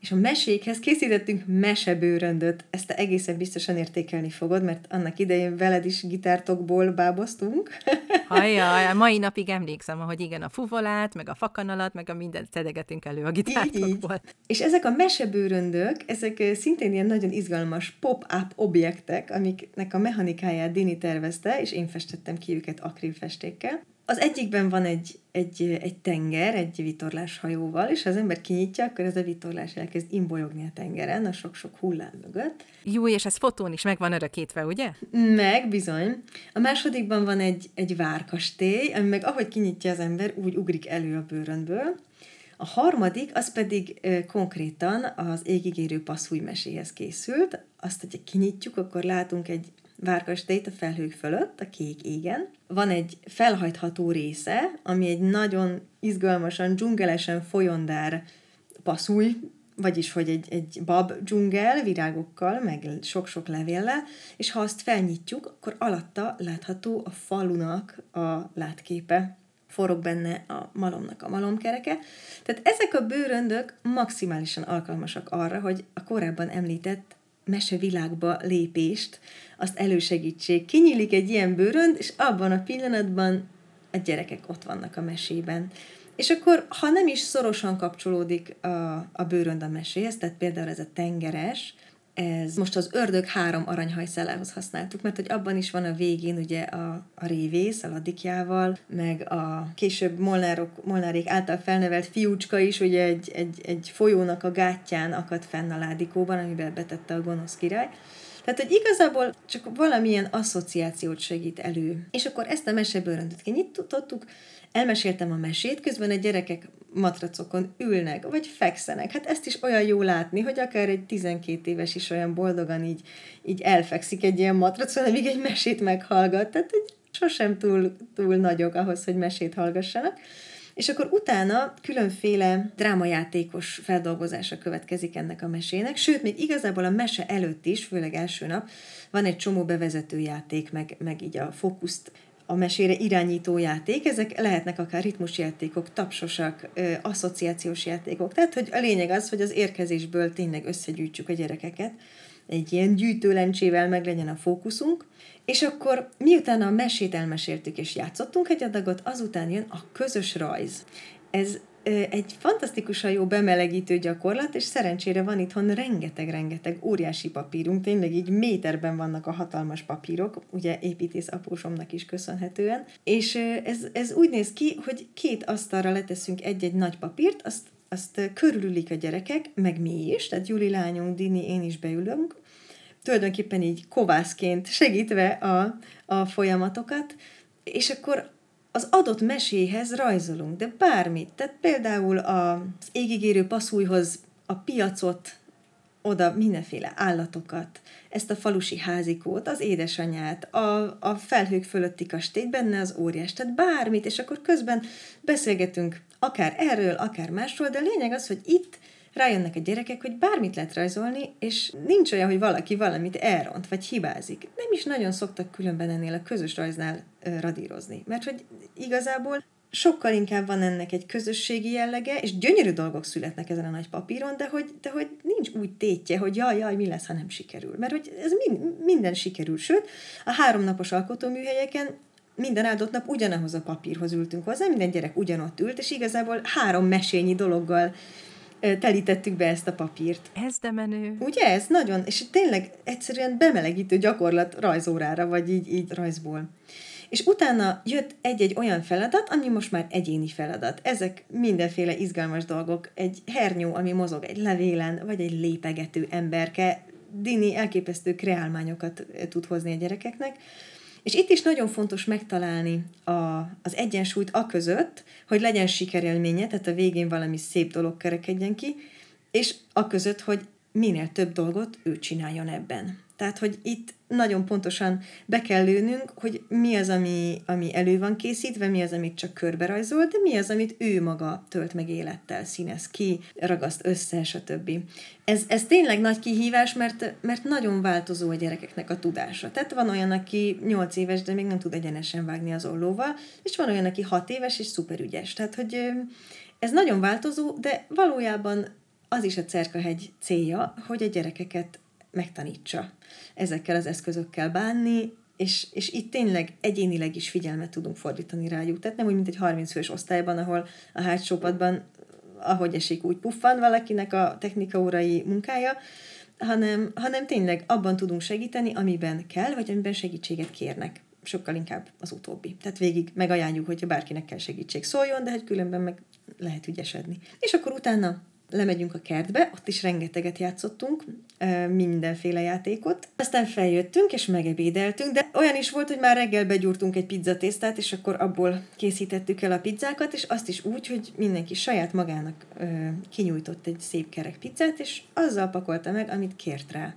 és a mesékhez készítettünk mesebőröndöt. Ezt te egészen biztosan értékelni fogod, mert annak idején veled is gitártokból báboztunk. Hajjaj, a mai napig emlékszem, hogy igen, a fuvolát, meg a fakanalat, meg a mindent szedegetünk elő a gitártokból. Így. És ezek a mesebőröndök, ezek szintén ilyen nagyon izgalmas pop-up objektek, amiknek a mechanikáját Dini tervezte, és én festettem ki őket akril festékkel. Az egyikben van egy, egy, egy tenger, egy vitorlás hajóval, és ha az ember kinyitja, akkor ez a vitorlás elkezd imbolyogni a tengeren, a sok-sok hullám mögött. Jó, és ez fotón is meg van örökítve, ugye? Meg, bizony. A másodikban van egy, egy várkastély, ami meg ahogy kinyitja az ember, úgy ugrik elő a bőrönből. A harmadik, az pedig konkrétan az Égigérő passzúj meséhez készült. Azt, hogyha kinyitjuk, akkor látunk egy várkastélyt a felhők fölött, a kék égen. Van egy felhajtható része, ami egy nagyon izgalmasan, dzsungelesen folyondár passzúj, vagyis, hogy egy, egy bab dzsungel virágokkal, meg sok-sok levéllel, és ha azt felnyitjuk, akkor alatta látható a falunak a látképe. Forog benne a malomnak a malomkereke. Tehát ezek a bőröndök maximálisan alkalmasak arra, hogy a korábban említett mesevilágba lépést azt elősegítsék. Kinyílik egy ilyen bőrönd, és abban a pillanatban a gyerekek ott vannak a mesében. És akkor, ha nem is szorosan kapcsolódik a, a bőrönd a meséhez, tehát például ez a tengeres, ez most az ördög három aranyhajszálához használtuk, mert hogy abban is van a végén ugye a, a révész, a ladikjával, meg a később molnárok, molnárék által felnevelt fiúcska is, ugye egy, egy, egy folyónak a gátján akadt fenn a ládikóban, amiben betette a gonosz király. Tehát, hogy igazából csak valamilyen asszociációt segít elő. És akkor ezt a mesebőröndöt kinyitottuk, elmeséltem a mesét, közben a gyerekek matracokon ülnek, vagy fekszenek. Hát ezt is olyan jó látni, hogy akár egy tizenkét éves is olyan boldogan így, így elfekszik egy ilyen matracon, amíg egy mesét meghallgat. Tehát sosem túl, túl nagyok ahhoz, hogy mesét hallgassanak. És akkor utána különféle drámajátékos feldolgozása következik ennek a mesének, sőt, még igazából a mese előtt is, főleg első nap, van egy csomó bevezetőjáték, meg, meg így a fókuszt a mesére irányító játék, ezek lehetnek akár ritmusjátékok, tapsosak, ö, asszociációs játékok, tehát hogy a lényeg az, hogy az érkezésből tényleg összegyűjtsük a gyerekeket, egy ilyen gyűjtőlencsével meg legyen a fókuszunk, és akkor miután a mesét elmeséltük és játszottunk egy adagot, azután jön a közös rajz. Ez ö, egy fantasztikusan jó bemelegítő gyakorlat, és szerencsére van itthon rengeteg-rengeteg óriási papírunk, tényleg így méterben vannak a hatalmas papírok, ugye építész apósomnak is köszönhetően, és ö, ez, ez úgy néz ki, hogy két asztalra leteszünk egy-egy nagy papírt, azt, azt körülülik a gyerekek, meg mi is, tehát Juli lányunk, Dini, én is beülünk, tulajdonképpen így kovászként segítve a, a folyamatokat, és akkor az adott meséhez rajzolunk, de bármit, tehát például az Égigérő passzújhoz a piacot, oda mindenféle állatokat, ezt a falusi házikót, az édesanyját, a, a felhők fölötti kastélyt, benne az óriás, tehát bármit, és akkor közben beszélgetünk akár erről, akár másról, de a lényeg az, hogy itt rájönnek a gyerekek, hogy bármit lehet rajzolni, és nincs olyan, hogy valaki valamit elront, vagy hibázik. Nem is nagyon szoktak különben ennél a közös rajznál radírozni, mert hogy igazából sokkal inkább van ennek egy közösségi jellege, és gyönyörű dolgok születnek ezen a nagy papíron, de hogy, de hogy nincs úgy tétje, hogy jaj, jaj, mi lesz, ha nem sikerül. Mert hogy ez mind, minden sikerül, sőt, a háromnapos alkotóműhelyeken minden áldott nap ugyanahoz a papírhoz ültünk hozzá, minden gyerek ugyanott ült, és igazából három mesényi dologgal telítettük be ezt a papírt. Ez de menő. Ugye ez nagyon, és tényleg egyszerűen bemelegítő gyakorlat rajzórára, vagy így, így rajzból. És utána jött egy-egy olyan feladat, ami most már egyéni feladat. Ezek mindenféle izgalmas dolgok. Egy hernyó, ami mozog egy levélen, vagy egy lépegető emberke. Dini elképesztő kreálmányokat tud hozni a gyerekeknek. És itt is nagyon fontos megtalálni a, az egyensúlyt a között, hogy legyen sikerélménye, tehát a végén valami szép dolog kerekedjen ki, és a között, hogy minél több dolgot ő csináljon ebben. Tehát, hogy itt nagyon pontosan be kell lőnünk, hogy mi az, ami, ami elő van készítve, mi az, amit csak körbe rajzol, de mi az, amit ő maga tölt meg élettel, színez ki, ragaszt össze, stb. Ez, ez tényleg nagy kihívás, mert, mert nagyon változó a gyerekeknek a tudása. Tehát van olyan, aki nyolc éves, de még nem tud egyenesen vágni az ollóval, és van olyan, aki hat éves, és szuperügyes. Tehát, hogy ez nagyon változó, de valójában az is a Cerkahegy célja, hogy a gyerekeket megtanítsa ezekkel az eszközökkel bánni, és, és itt tényleg egyénileg is figyelmet tudunk fordítani rájuk. Tehát nem úgy, mint egy harminc fős osztályban, ahol a hátsópadban, ahogy esik, úgy puffan valakinek a technikaórai munkája, hanem, hanem tényleg abban tudunk segíteni, amiben kell, vagy amiben segítséget kérnek. Sokkal inkább az utóbbi. Tehát végig megajánljuk, hogyha bárkinek kell segítség szóljon, de hát különben meg lehet ügyesedni. És akkor utána lemegyünk a kertbe, ott is rengeteget játszottunk, mindenféle játékot. Aztán feljöttünk, és megebédeltünk, de olyan is volt, hogy már reggel begyúrtunk egy pizzatésztát, és akkor abból készítettük el a pizzákat, és azt is úgy, hogy mindenki saját magának ö, kinyújtott egy szép kerek pizzát, és azzal pakolta meg, amit kért rá.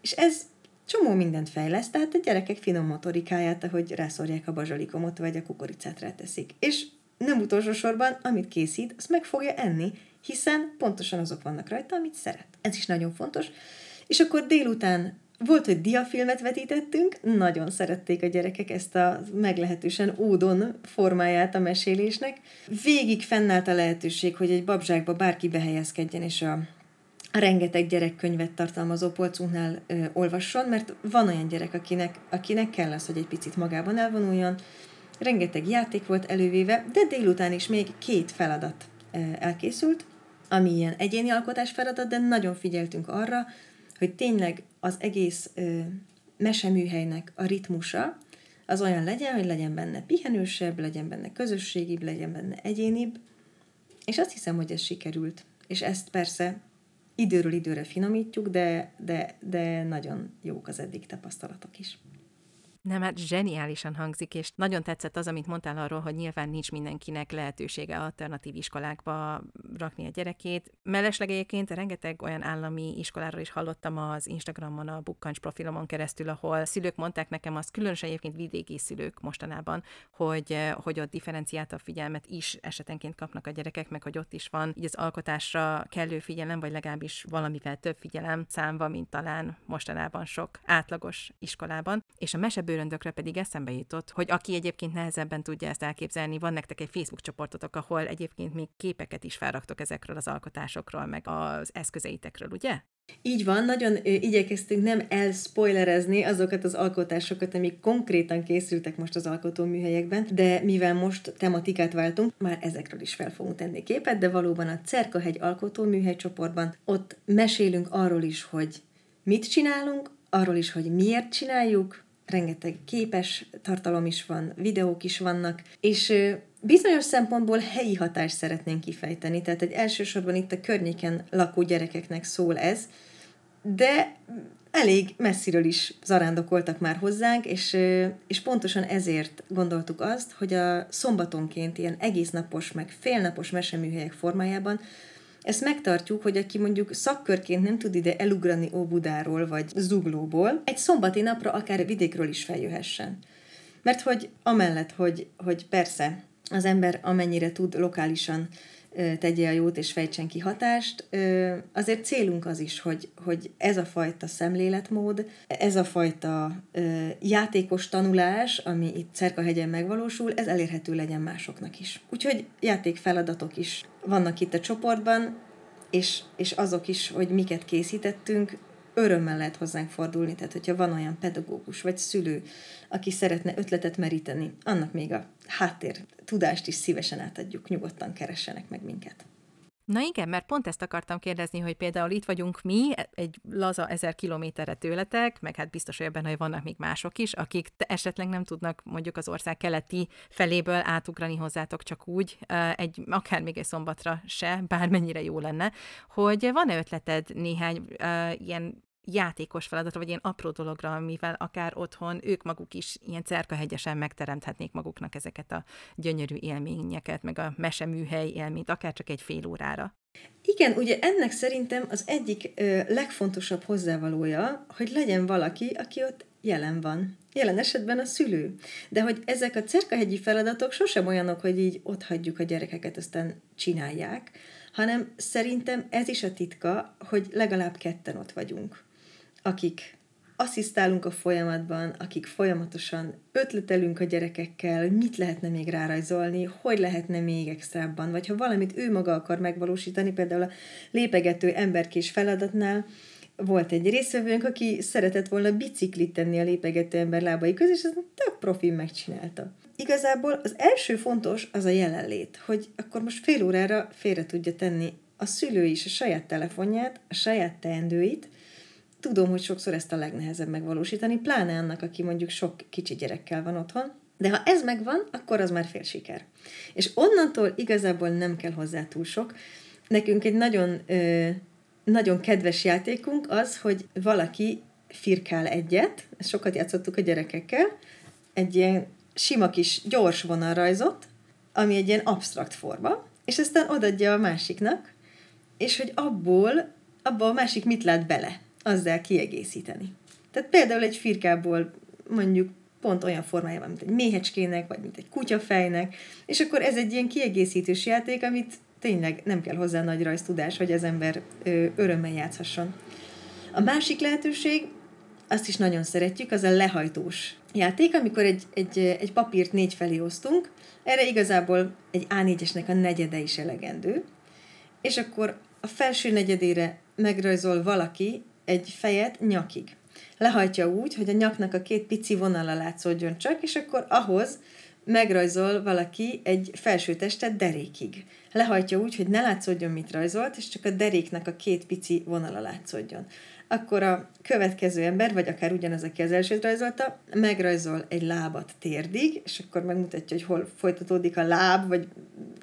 És ez csomó mindent fejleszt, tehát a gyerekek finom motorikáját, ahogy rászorják a bazsalikomot, vagy a kukoricát ráteszik. És nem utolsó sorban, amit készít, azt meg fogja enni, hiszen pontosan azok vannak rajta, amit szeret. Ez is nagyon fontos. És akkor délután volt, hogy diafilmet vetítettünk, nagyon szerették a gyerekek ezt a meglehetősen ódon formáját a mesélésnek. Végig fennállt a lehetőség, hogy egy babzsákba bárki behelyezkedjen, és a rengeteg gyerekkönyvet tartalmazó polcunknál ö, olvasson, mert van olyan gyerek, akinek, akinek kell az, hogy egy picit magában elvonuljon. Rengeteg játék volt elővéve, de délután is még két feladat elkészült, ami ilyen egyéni alkotás feladat, de nagyon figyeltünk arra, hogy tényleg az egész ö, meseműhelynek a ritmusa az olyan legyen, hogy legyen benne pihenősebb, legyen benne közösségibb, legyen benne egyénibb, és azt hiszem, hogy ez sikerült. És ezt persze időről időre finomítjuk, de, de, de nagyon jók az eddig tapasztalatok is. Nem, hát zseniálisan hangzik, és nagyon tetszett az, amit mondtál arról, hogy nyilván nincs mindenkinek lehetősége alternatív iskolákba rakni a gyerekét. Mellesleg egyébként rengeteg olyan állami iskoláról is hallottam az Instagramon, a Bukkancs profilomon keresztül, ahol szülők mondták nekem azt, különösen egyébként vidéki szülők mostanában, hogy, hogy ott differenciáltabb figyelmet is esetenként kapnak a gyerekek, meg hogy ott is van így az alkotásra kellő figyelem, vagy legalábbis valamivel több figyelem számva, mint talán mostanában sok átlagos iskolában. És a mesebb bőröndökre pedig eszembe jutott, hogy aki egyébként nehezebben tudja ezt elképzelni, van nektek egy Facebook csoportotok, ahol egyébként még képeket is felraktok ezekről az alkotásokról, meg az eszközeitekről, ugye? Így van, nagyon ö, igyekeztünk nem elspoilerezni azokat az alkotásokat, amik konkrétan készültek most az alkotóműhelyekben, de mivel most tematikát váltunk, már ezekről is fel fogunk tenni képet, de valóban a Cerkahegy Alkotóműhely csoportban ott mesélünk arról is, hogy mit csinálunk, arról is, hogy miért csináljuk, rengeteg képes tartalom is van, videók is vannak, és bizonyos szempontból helyi hatást szeretnénk kifejteni, tehát egy elsősorban itt a környéken lakó gyerekeknek szól ez, de elég messziről is zarándokoltak már hozzánk, és, és pontosan ezért gondoltuk azt, hogy a szombatonként ilyen egésznapos, meg félnapos meseműhelyek formájában ezt megtartjuk, hogy aki mondjuk szakkörként nem tud ide elugrani Óbudáról vagy Zuglóból, egy szombati napra akár vidékről is feljöhessen. Mert hogy amellett, hogy, hogy persze az ember amennyire tud lokálisan ö, tegye a jót és fejtsen ki hatást, ö, azért célunk az is, hogy, hogy ez a fajta szemléletmód, ez a fajta ö, játékos tanulás, ami itt Cerkahegyen megvalósul, ez elérhető legyen másoknak is. Úgyhogy játékfeladatok is vannak itt a csoportban, és, és azok is, hogy miket készítettünk, örömmel lehet hozzánk fordulni, tehát hogyha van olyan pedagógus vagy szülő, aki szeretne ötletet meríteni, annak még a háttér tudást is szívesen átadjuk, nyugodtan keressenek meg minket. Na igen, mert pont ezt akartam kérdezni, hogy például itt vagyunk mi, egy laza ezer kilométerre tőletek, meg hát biztos ebben, hogy vannak még mások is, akik esetleg nem tudnak mondjuk az ország keleti feléből átugrani hozzátok csak úgy, egy, akár még egy szombatra se, bármennyire jó lenne, hogy van-e ötleted néhány uh, ilyen játékos feladatra, vagy ilyen apró dologra, amivel akár otthon ők maguk is ilyen cerkahegyesen megteremthetnék maguknak ezeket a gyönyörű élményeket, meg a meseműhely élményt, akár csak egy fél órára. Igen, ugye ennek szerintem az egyik ö, legfontosabb hozzávalója, hogy legyen valaki, aki ott jelen van. Jelen esetben a szülő. De hogy ezek a cerkahegyi feladatok sosem olyanok, hogy így ott hagyjuk a gyerekeket, aztán csinálják, hanem szerintem ez is a titka, hogy legalább ketten ott vagyunk, akik asszisztálunk a folyamatban, akik folyamatosan ötletelünk a gyerekekkel, mit lehetne még rárajzolni, hogy lehetne még extrábban, vagy ha valamit ő maga akar megvalósítani, például a lépegető emberkés feladatnál volt egy résztvevőnk, aki szeretett volna biciklit tenni a lépegető ember lábai közé, és ezt tök profin megcsinálta. Igazából az első fontos az a jelenlét, hogy akkor most fél órára félre tudja tenni a szülő is a saját telefonját, a saját teendőit. Tudom, hogy sokszor ezt a legnehezebb megvalósítani, pláne annak, aki mondjuk sok kicsi gyerekkel van otthon, de ha ez megvan, akkor az már fél siker. És onnantól igazából nem kell hozzá túl sok, Nekünk egy nagyon, ö, nagyon kedves játékunk az, hogy valaki firkál egyet, sokat játszottuk a gyerekekkel, egy ilyen sima kis gyors vonalrajzot, ami egy ilyen absztrakt forma, és aztán odaadja a másiknak, és hogy abból, abból a másik mit lát bele, azzal kiegészíteni. Tehát például egy firkából mondjuk pont olyan formája van, mint egy méhecskének, vagy mint egy kutyafejnek, és akkor ez egy ilyen kiegészítős játék, amit tényleg nem kell hozzá nagy rajztudás, hogy az ember ö, örömmel játszhasson. A másik lehetőség, azt is nagyon szeretjük, az a lehajtós játék, amikor egy, egy, egy papírt négy felé osztunk, erre igazából egy á négyesnek a negyede is elegendő, és akkor a felső negyedére megrajzol valaki egy fejet nyakig. Lehajtja úgy, hogy a nyaknak a két pici vonala látszódjon csak, és akkor ahhoz megrajzol valaki egy felső testet derékig. Lehajtja úgy, hogy ne látszódjon, mit rajzolt, és csak a deréknek a két pici vonala látszódjon. Akkor a következő ember, vagy akár ugyanaz, aki az elsőt rajzolta, megrajzol egy lábat térdig, és akkor megmutatja, hogy hol folytatódik a láb, vagy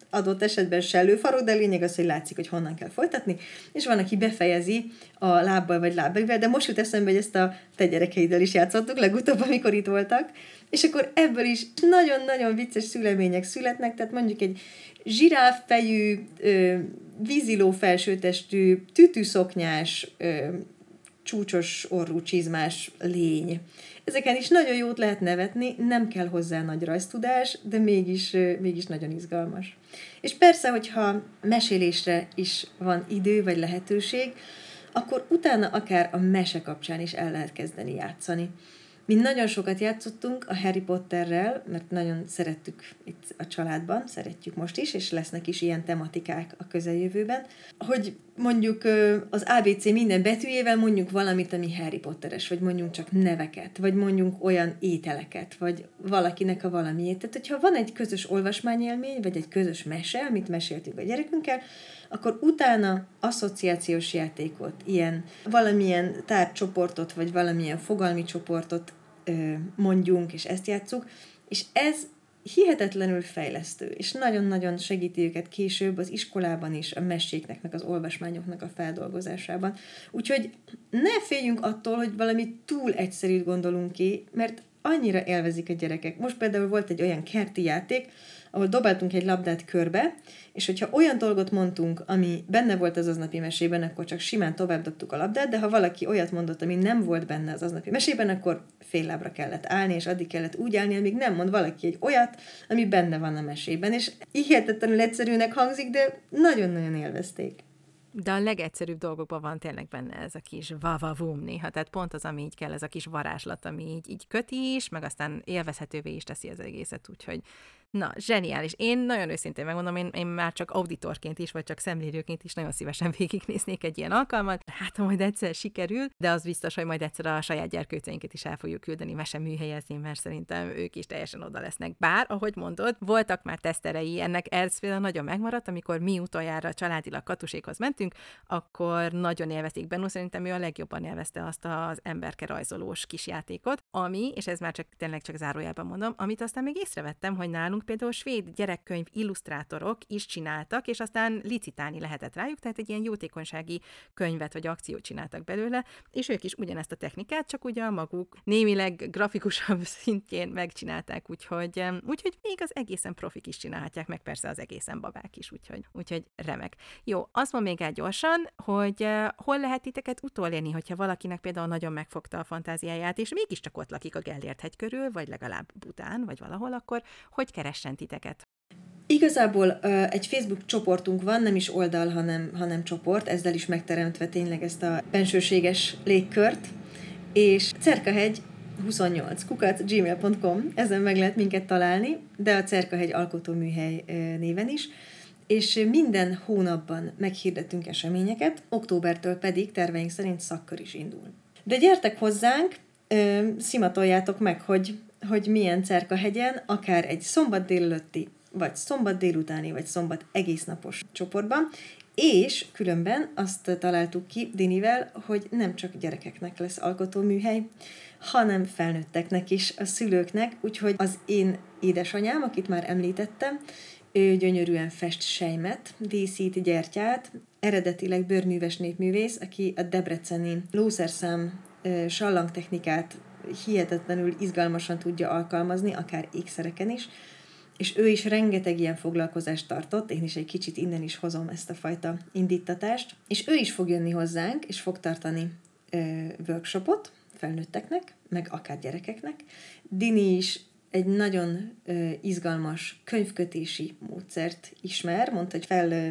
adott esetben sellőfarok, de lényeg az, hogy látszik, hogy honnan kell folytatni, és van, aki befejezi a lábbal vagy lábegvel, de most jut eszembe, hogy ezt a te gyerekeiddel is játszottuk legutóbb, amikor itt voltak, és akkor ebből is nagyon-nagyon vicces szülemények születnek, tehát mondjuk egy zsiráffejű, víziló felsőtestű, tütűszoknyás, csúcsos orrú csizmás lény. Ezeken is nagyon jót lehet nevetni, nem kell hozzá nagy rajztudás, de mégis, mégis nagyon izgalmas. És persze, hogyha mesélésre is van idő vagy lehetőség, akkor utána akár a mese kapcsán is el lehet kezdeni játszani. Mi nagyon sokat játszottunk a Harry Potterrel, mert nagyon szerettük itt a családban, szeretjük most is, és lesznek is ilyen tematikák a közeljövőben, hogy mondjuk az á bé cé minden betűjével mondjuk valamit, ami Harry Potteres, vagy mondjuk csak neveket, vagy mondjuk olyan ételeket, vagy valakinek a valamiét. Tehát, hogyha van egy közös olvasmányélmény, vagy egy közös mese, amit meséltünk a gyerekünkkel, akkor utána asszociációs játékot, ilyen valamilyen tárgycsoportot, vagy valamilyen fogalmi csoportot mondjunk, és ezt játsszuk, és ez hihetetlenül fejlesztő, és nagyon-nagyon segíti őket később az iskolában is, a meséknek, meg az olvasmányoknak a feldolgozásában. Úgyhogy ne féljünk attól, hogy valami túl egyszerűt gondolunk ki, mert annyira élvezik a gyerekek. Most például volt egy olyan kerti játék, ahol dobáltunk egy labdát körbe, és hogyha olyan dolgot mondtunk, ami benne volt az aznapi mesében, akkor csak simán tovább dobtuk a labdát, de ha valaki olyat mondott, ami nem volt benne az aznapi mesében, akkor fél lábra kellett állni, és addig kellett úgy állni, amíg nem mond valaki egy olyat, ami benne van a mesében. És hihetetlenül egyszerűnek hangzik, de nagyon-nagyon élvezték. De a legegyszerűbb dolgokban van tényleg benne ez a kis vavavum néha, tehát pont az, ami így kell, ez a kis varázslat, ami így, így köt is, meg aztán élvezhetővé is teszi az egészet, úgyhogy na, zseniális. Én nagyon őszintén megmondom, én, én már csak auditorként is, vagy csak szemlélőként is nagyon szívesen végignéznék egy ilyen alkalmat. Hát, ha majd egyszer sikerül, de az biztos, hogy majd egyszer a saját gyerkőceinket is el fogjuk küldeni meseműhelyezni, mert szerintem ők is teljesen oda lesznek. Bár, ahogy mondod, voltak már teszterei, ennek ez például nagyon megmaradt, amikor mi utoljára családilag Katusékhoz mentünk, akkor nagyon élvezték benne, szerintem ő a legjobban élvezte azt az emberke rajzolós kis játékot, ami, és ez már csak tényleg csak zárójelben mondom, amit aztán még észrevettem, hogy nálunk például svéd gyerekkönyv illusztrátorok is csináltak, és aztán licitálni lehetett rájuk, tehát egy ilyen jótékonysági könyvet vagy akciót csináltak belőle, és ők is ugyanezt a technikát, csak ugye a maguk némileg grafikusabb szintjén megcsinálták, úgyhogy, úgyhogy még az egészen profik is csinálhatják, meg persze az egészen babák is, úgyhogy, úgyhogy remek. Jó, azt mondom még el gyorsan, hogy hol lehet titeket utolérni, hogyha valakinek például nagyon megfogta a fantáziáját, és mégiscsak ott lakik a Gellért hegy körül, vagy legalább Budán, vagy valahol, akkor hogy keressen titeket? Igazából egy Facebook csoportunk van, nem is oldal, hanem, hanem csoport, ezzel is megteremtve tényleg ezt a bensőséges légkört, és cerkahegy huszonnyolc kukac gmail pont com, ezen meg lehet minket találni, de a Cerkahegy Alkotóműhely néven is, és minden hónapban meghirdetünk eseményeket, októbertől pedig terveink szerint szakkör is indul. De gyertek hozzánk, szimatoljátok meg, hogy hogy milyen Cerkahegyen, akár egy szombat délelőtti, vagy szombat délutáni, vagy szombat egésznapos csoportban, és különben azt találtuk ki Dinivel, hogy nem csak gyerekeknek lesz alkotóműhely, hanem felnőtteknek is, a szülőknek, úgyhogy az én édesanyám, akit már említettem, Ő gyönyörűen fest sejmet, díszít gyertyát, eredetileg bőrműves népművész, aki a debreceni lószerszám sallangtechnikát hihetetlenül izgalmasan tudja alkalmazni, akár ékszereken is, és ő is rengeteg ilyen foglalkozást tartott, én is egy kicsit innen is hozom ezt a fajta indíttatást, és ő is fog jönni hozzánk, és fog tartani ö, workshopot felnőtteknek, meg akár gyerekeknek. Dini is egy nagyon ö, izgalmas könyvkötési módszert ismer, mondta, hogy fel ö,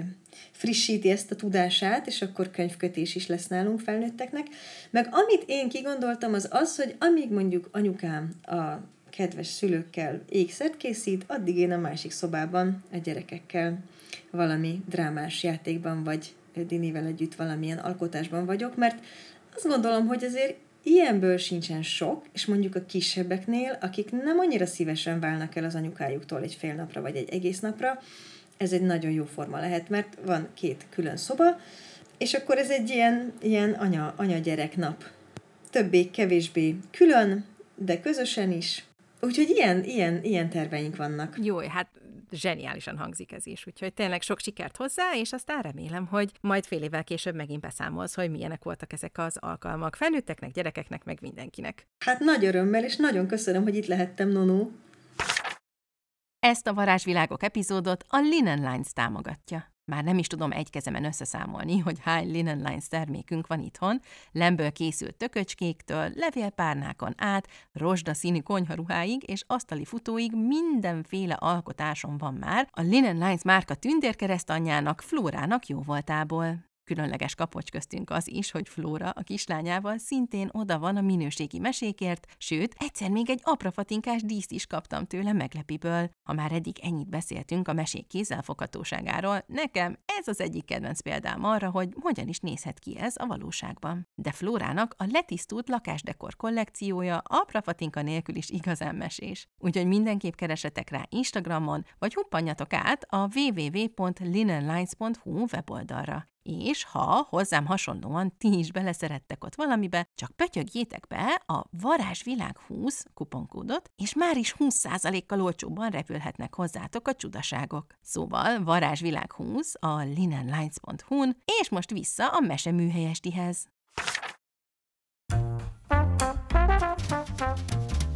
frissíti ezt a tudását, és akkor könyvkötés is lesz nálunk felnőtteknek. Meg amit én kigondoltam, az az, hogy amíg mondjuk anyukám a kedves szülőkkel ékszert készít, addig én a másik szobában a gyerekekkel valami drámás játékban, vagy Dinivel együtt valamilyen alkotásban vagyok, mert azt gondolom, hogy azért ilyenből sincsen sok, és mondjuk a kisebbeknél, akik nem annyira szívesen válnak el az anyukájuktól egy fél napra, vagy egy egész napra, ez egy nagyon jó forma lehet, mert van két külön szoba, és akkor ez egy ilyen, ilyen anya, anya-gyerek nap. Többé-kevésbé külön, de közösen is. Úgyhogy ilyen, ilyen, ilyen terveink vannak. Jó, hát zseniálisan hangzik ez is, úgyhogy tényleg sok sikert hozzá, és aztán remélem, hogy majd fél évvel később megint beszámolsz, hogy milyenek voltak ezek az alkalmak felnőtteknek, gyerekeknek, meg mindenkinek. Hát nagy örömmel, és nagyon köszönöm, hogy itt lehettem, Nonó. Ezt a Varázsvilágok epizódot a Linen Lines támogatja. Már nem is tudom egy kezemen összeszámolni, hogy hány Linen Lines termékünk van itthon, lemből készült tököcskéktől, levélpárnákon át, rozsdaszínű konyharuháig és asztali futóig mindenféle alkotáson van már a Linen Lines márka tündérkeresztanyjának, Flórának jóvoltából. Különleges kapocsköztünk az is, hogy Flóra a kislányával szintén oda van a minőségi mesékért, sőt, egyszer még egy aprafatinkás díszt is kaptam tőle meglepiből. Ha már eddig ennyit beszéltünk a mesék kézzelfoghatóságáról, nekem ez az egyik kedvenc példám arra, hogy hogyan is nézhet ki ez a valóságban. De Flórának a letisztult lakásdekor kollekciója aprafatinka nélkül is igazán mesés. Úgyhogy mindenképp keresetek rá Instagramon, vagy huppanjatok át a double-u double-u double-u pont linenlines pont hu weboldalra. És ha hozzám hasonlóan ti is beleszerettek ott valamibe, csak pötyögjétek be a Varázsvilág húsz kuponkódot, és már is húsz százalékkal olcsóbban repülhetnek hozzátok a csudaságok. Szóval Varázsvilág húsz a linenlines pont hu-n, és most vissza a meseműhelyestihez.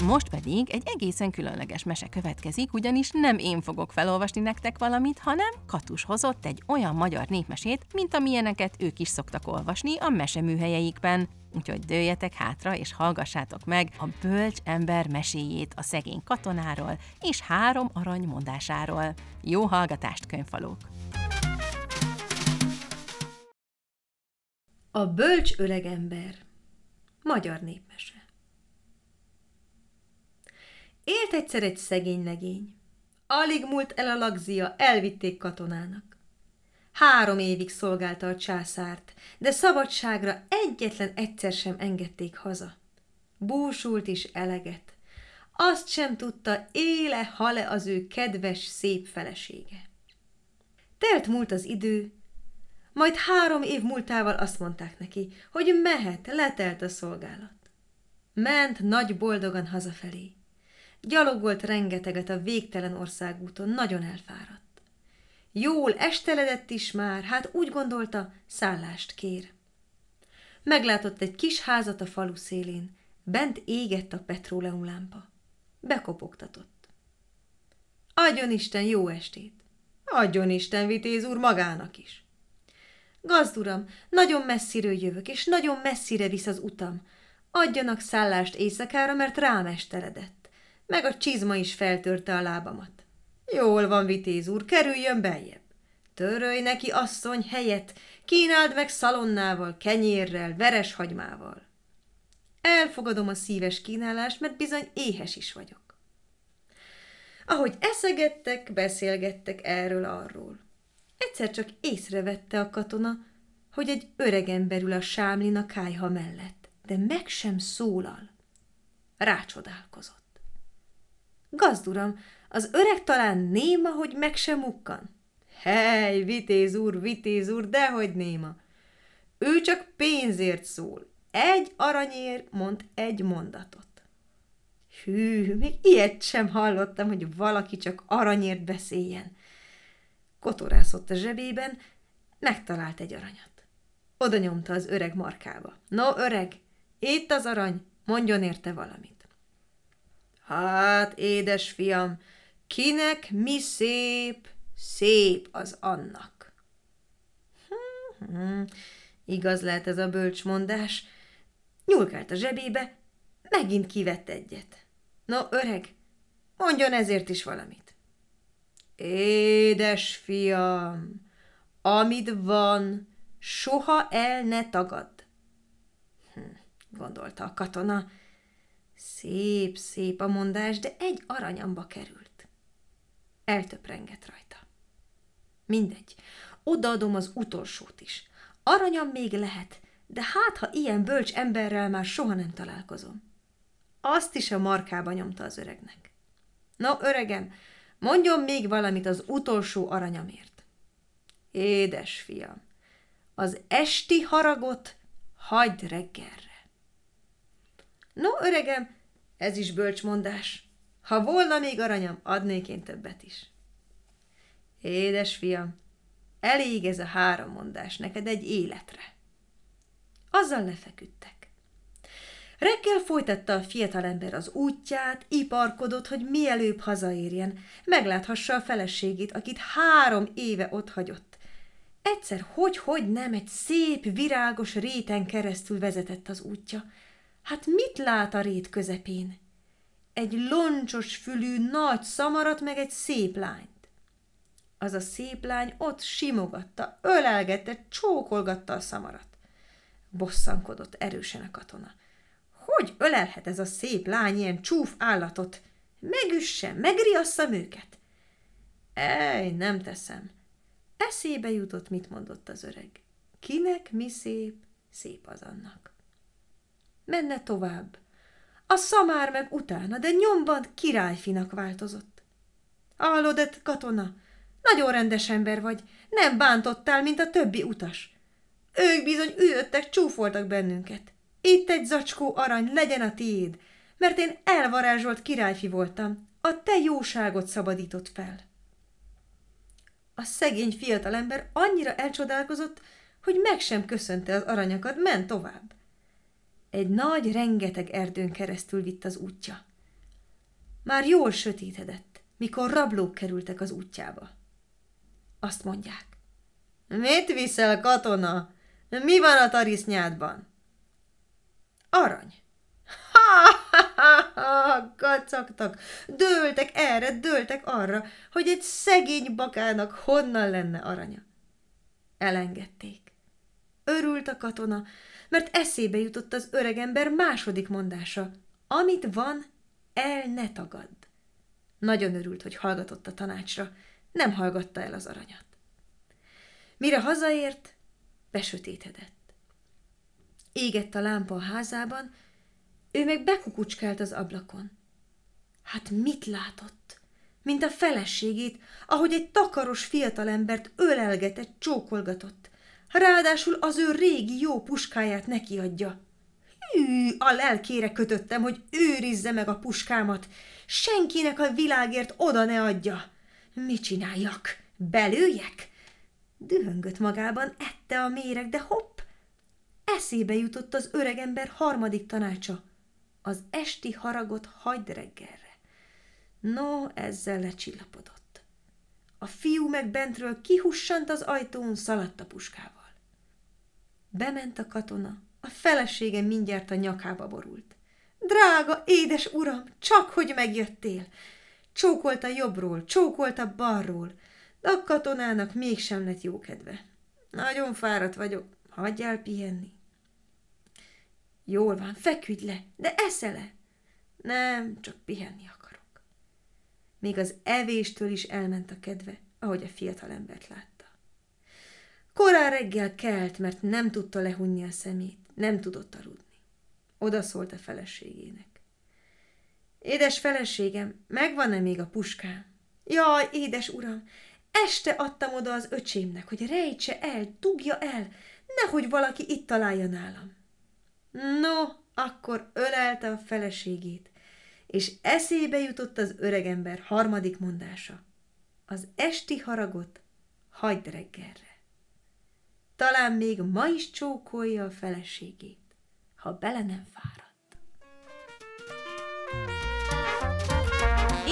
Most pedig egy egészen különleges mese következik, ugyanis nem én fogok felolvasni nektek valamit, hanem Katus hozott egy olyan magyar népmesét, mint amilyeneket ők is szoktak olvasni a meseműhelyeikben. Úgyhogy dőljetek hátra és hallgassátok meg a bölcs ember meséjét a szegény katonáról és három arany mondásáról. Jó hallgatást, könyvfalók! A bölcs öregember. Magyar népmese. Élt egyszer egy szegény legény. Alig múlt el a lagzia, elvitték katonának. Három évig szolgálta a császárt, de szabadságra egyetlen egyszer sem engedték haza. Búsult is eleget. Azt sem tudta, éle-hale az ő kedves, szép felesége. Telt múlt az idő, majd három év múltával azt mondták neki, hogy mehet, letelt a szolgálat. Ment nagy boldogan hazafelé. Gyalogolt rengeteget a végtelen országúton, nagyon elfáradt. Jól esteledett is már, hát úgy gondolta, szállást kér. Meglátott egy kis házat a falu szélén, bent égett a petróleumlámpa. Bekopogtatott. Adjon Isten jó estét! Adjon Isten vitéz úr magának is! Gazd uram, nagyon messziről jövök, és nagyon messzire visz az utam. Adjanak szállást éjszakára, mert rám esteledett. Meg a csizma is feltörte a lábamat. Jól van, vitéz úr, kerüljön beljebb. Törölj neki asszony helyet, kínáld meg szalonnával, kenyérrel, vereshagymával. Elfogadom a szíves kínálást, mert bizony éhes is vagyok. Ahogy eszegettek, beszélgettek erről-arról. Egyszer csak észrevette a katona, hogy egy öregember ül a sámlin a kályha mellett, de meg sem szólal. Rácsodálkozott. Gazd uram, az öreg talán néma, hogy meg sem mukkan. Hely, vitéz úr, vitéz úr, dehogy néma. Ő csak pénzért szól. Egy aranyért mond egy mondatot. Hű, még ilyet sem hallottam, hogy valaki csak aranyért beszéljen. kotorászott a zsebében, megtalált egy aranyat. Oda nyomta az öreg markába. No, öreg, itt az arany, mondjon érte valamit. Hát, édes fiam, kinek mi szép, szép az annak. Hm, hm, igaz lehet ez a bölcs mondás. Nyúlkált a zsebébe, megint kivett egyet. No, öreg, mondjon ezért is valamit. Édes fiam, amit van, soha el ne tagadd. Hm, gondolta a katona. Szép, szép a mondás, de egy aranyamba került. Eltöprengett rajta. Mindegy, odaadom az utolsót is. Aranyam még lehet, de hát, ha ilyen bölcs emberrel már soha nem találkozom. Azt is a markába nyomta az öregnek. No, öregem, mondjon még valamit az utolsó aranyamért. Édes fiam, az esti haragot hagyd reggelre. No, öregem, ez is bölcsmondás. Ha volna még aranyam, adnék én többet is. Édes fiam, elég ez a három mondás neked egy életre. Azzal lefeküdtek. Reggel folytatta a fiatalember az útját, iparkodott, hogy mielőbb hazaérjen, megláthassa a feleségét, akit három éve otthagyott. Egyszer hogy-hogy nem egy szép, virágos réten keresztül vezetett az útja. Hát mit lát a rét közepén? Egy loncsos fülű, nagy szamarat, meg egy szép lányt. Az a szép lány ott simogatta, ölelgette, csókolgatta a szamarat. Bosszankodott erősen a katona. Hogy ölelhet ez a szép lány ilyen csúf állatot? Megüsse, megriasszam őket. Ej, nem teszem. Eszébe jutott, mit mondott az öreg. Kinek mi szép, szép az annak. Menne tovább. A szamár meg utána, de nyomban királyfinak változott. Hallod, katona, nagyon rendes ember vagy, nem bántottál, mint a többi utas. Ők bizony üldöttek, csúfoltak bennünket. Itt egy zacskó arany, legyen a tiéd, mert én elvarázsolt királyfi voltam, a te jóságot szabadított fel. A szegény fiatalember annyira elcsodálkozott, hogy meg sem köszönte az aranyakat, ment tovább. Egy nagy, rengeteg erdőn keresztül vitt az útja. Már jól sötétedett, mikor rablók kerültek az útjába. Azt mondják. Mit viszel, katona? Mi van a tarisznyádban? Arany. Ha-ha-ha-ha, kacagtak, dőltek erre, dőltek arra, hogy egy szegény bakának honnan lenne aranya. Elengedték. Örült a katona, mert eszébe jutott az öregember második mondása. Amit van, el ne tagadd. Nagyon örült, hogy hallgatott a tanácsra, nem hallgatta el az aranyat. Mire hazaért, besötétedett. Égett a lámpa a házában, ő meg bekukucskált az ablakon. Hát mit látott? Mint a feleségét, ahogy egy takaros fiatalembert ölelgetett, csókolgatott. Ráadásul az ő régi jó puskáját neki adja. Hű, a lelkére kötöttem, hogy őrizze meg a puskámat. Senkinek a világért oda ne adja. Mit csináljak? Belőjek? Dühöngött magában, ette a méreg, de hopp! Eszébe jutott az öregember harmadik tanácsa. Az esti haragot hagyd reggelre. No, ezzel lecsillapodott. A fiú meg bentről kihussant az ajtón, szaladt a puskával. Bement a katona, a felesége mindjárt a nyakába borult. Drága, édes uram, csak hogy megjöttél! Csókolta jobbról, csókolta balról, de a katonának mégsem lett jó kedve. Nagyon fáradt vagyok, hagyjál pihenni. Jól van, feküdj le, de eszele. Nem, csak pihenni akarok. Még az evéstől is elment a kedve, ahogy a fiatalembert látta. Korán reggel kelt, mert nem tudta lehunni a szemét, nem tudott aludni. Oda szólt a feleségének. Édes feleségem, megvan-e még a puskám? Jaj, édes uram, este adtam oda az öcsémnek, hogy rejtse el, dugja el, nehogy valaki itt találja nálam. No, akkor ölelte a feleségét, és eszébe jutott az öregember harmadik mondása. Az esti haragot hagyd reggelre. Talán még ma is csókolja a feleségét, ha bele nem fáradt.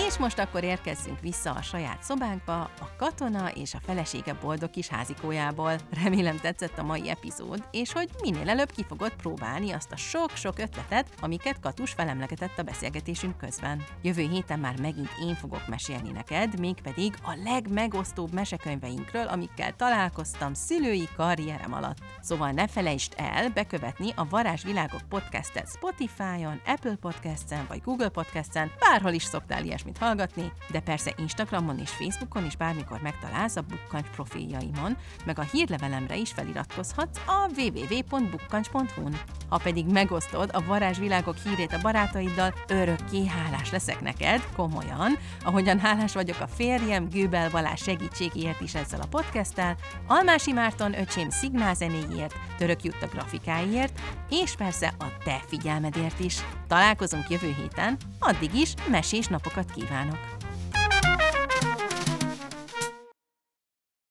És most akkor érkezzünk vissza a saját szobánkba, a katona és a felesége boldog kis házikójából. Remélem tetszett a mai epizód, és hogy minél előbb ki fogod próbálni azt a sok-sok ötletet, amiket Katus felemlegetett a beszélgetésünk közben. Jövő héten már megint én fogok mesélni neked, mégpedig a legmegosztóbb mesekönyveinkről, amikkel találkoztam szülői karrierem alatt. Szóval ne felejtsd el bekövetni a Varázsvilágok podcastet Spotify-on, Apple Podcast-en vagy Google Podcast-en, bárhol is szoktál ilyesmit hallgatni, de persze Instagramon és Facebookon is bármikor megtalálsz a Bukkancs profiljaimon, meg a hírlevelemre is feliratkozhatsz a double-u double-u double-u pont bukkancs pont hu-n. Ha pedig megosztod a Varázsvilágok hírét a barátaiddal, örökké hálás leszek neked, komolyan, ahogyan hálás vagyok a férjem Gőbel Valás segítségéért is ezzel a podcasttel, Almási Márton öcsém szignálzenéjéért, Török Jutta grafikáiért, és persze a te figyelmedért is. Találkozunk jövő héten, addig is mesés napokat kívánok!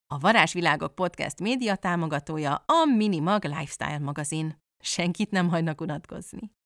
A Varázsvilágok podcast média támogatója a Minimag Lifestyle magazin. Senkit nem hagynak unatkozni.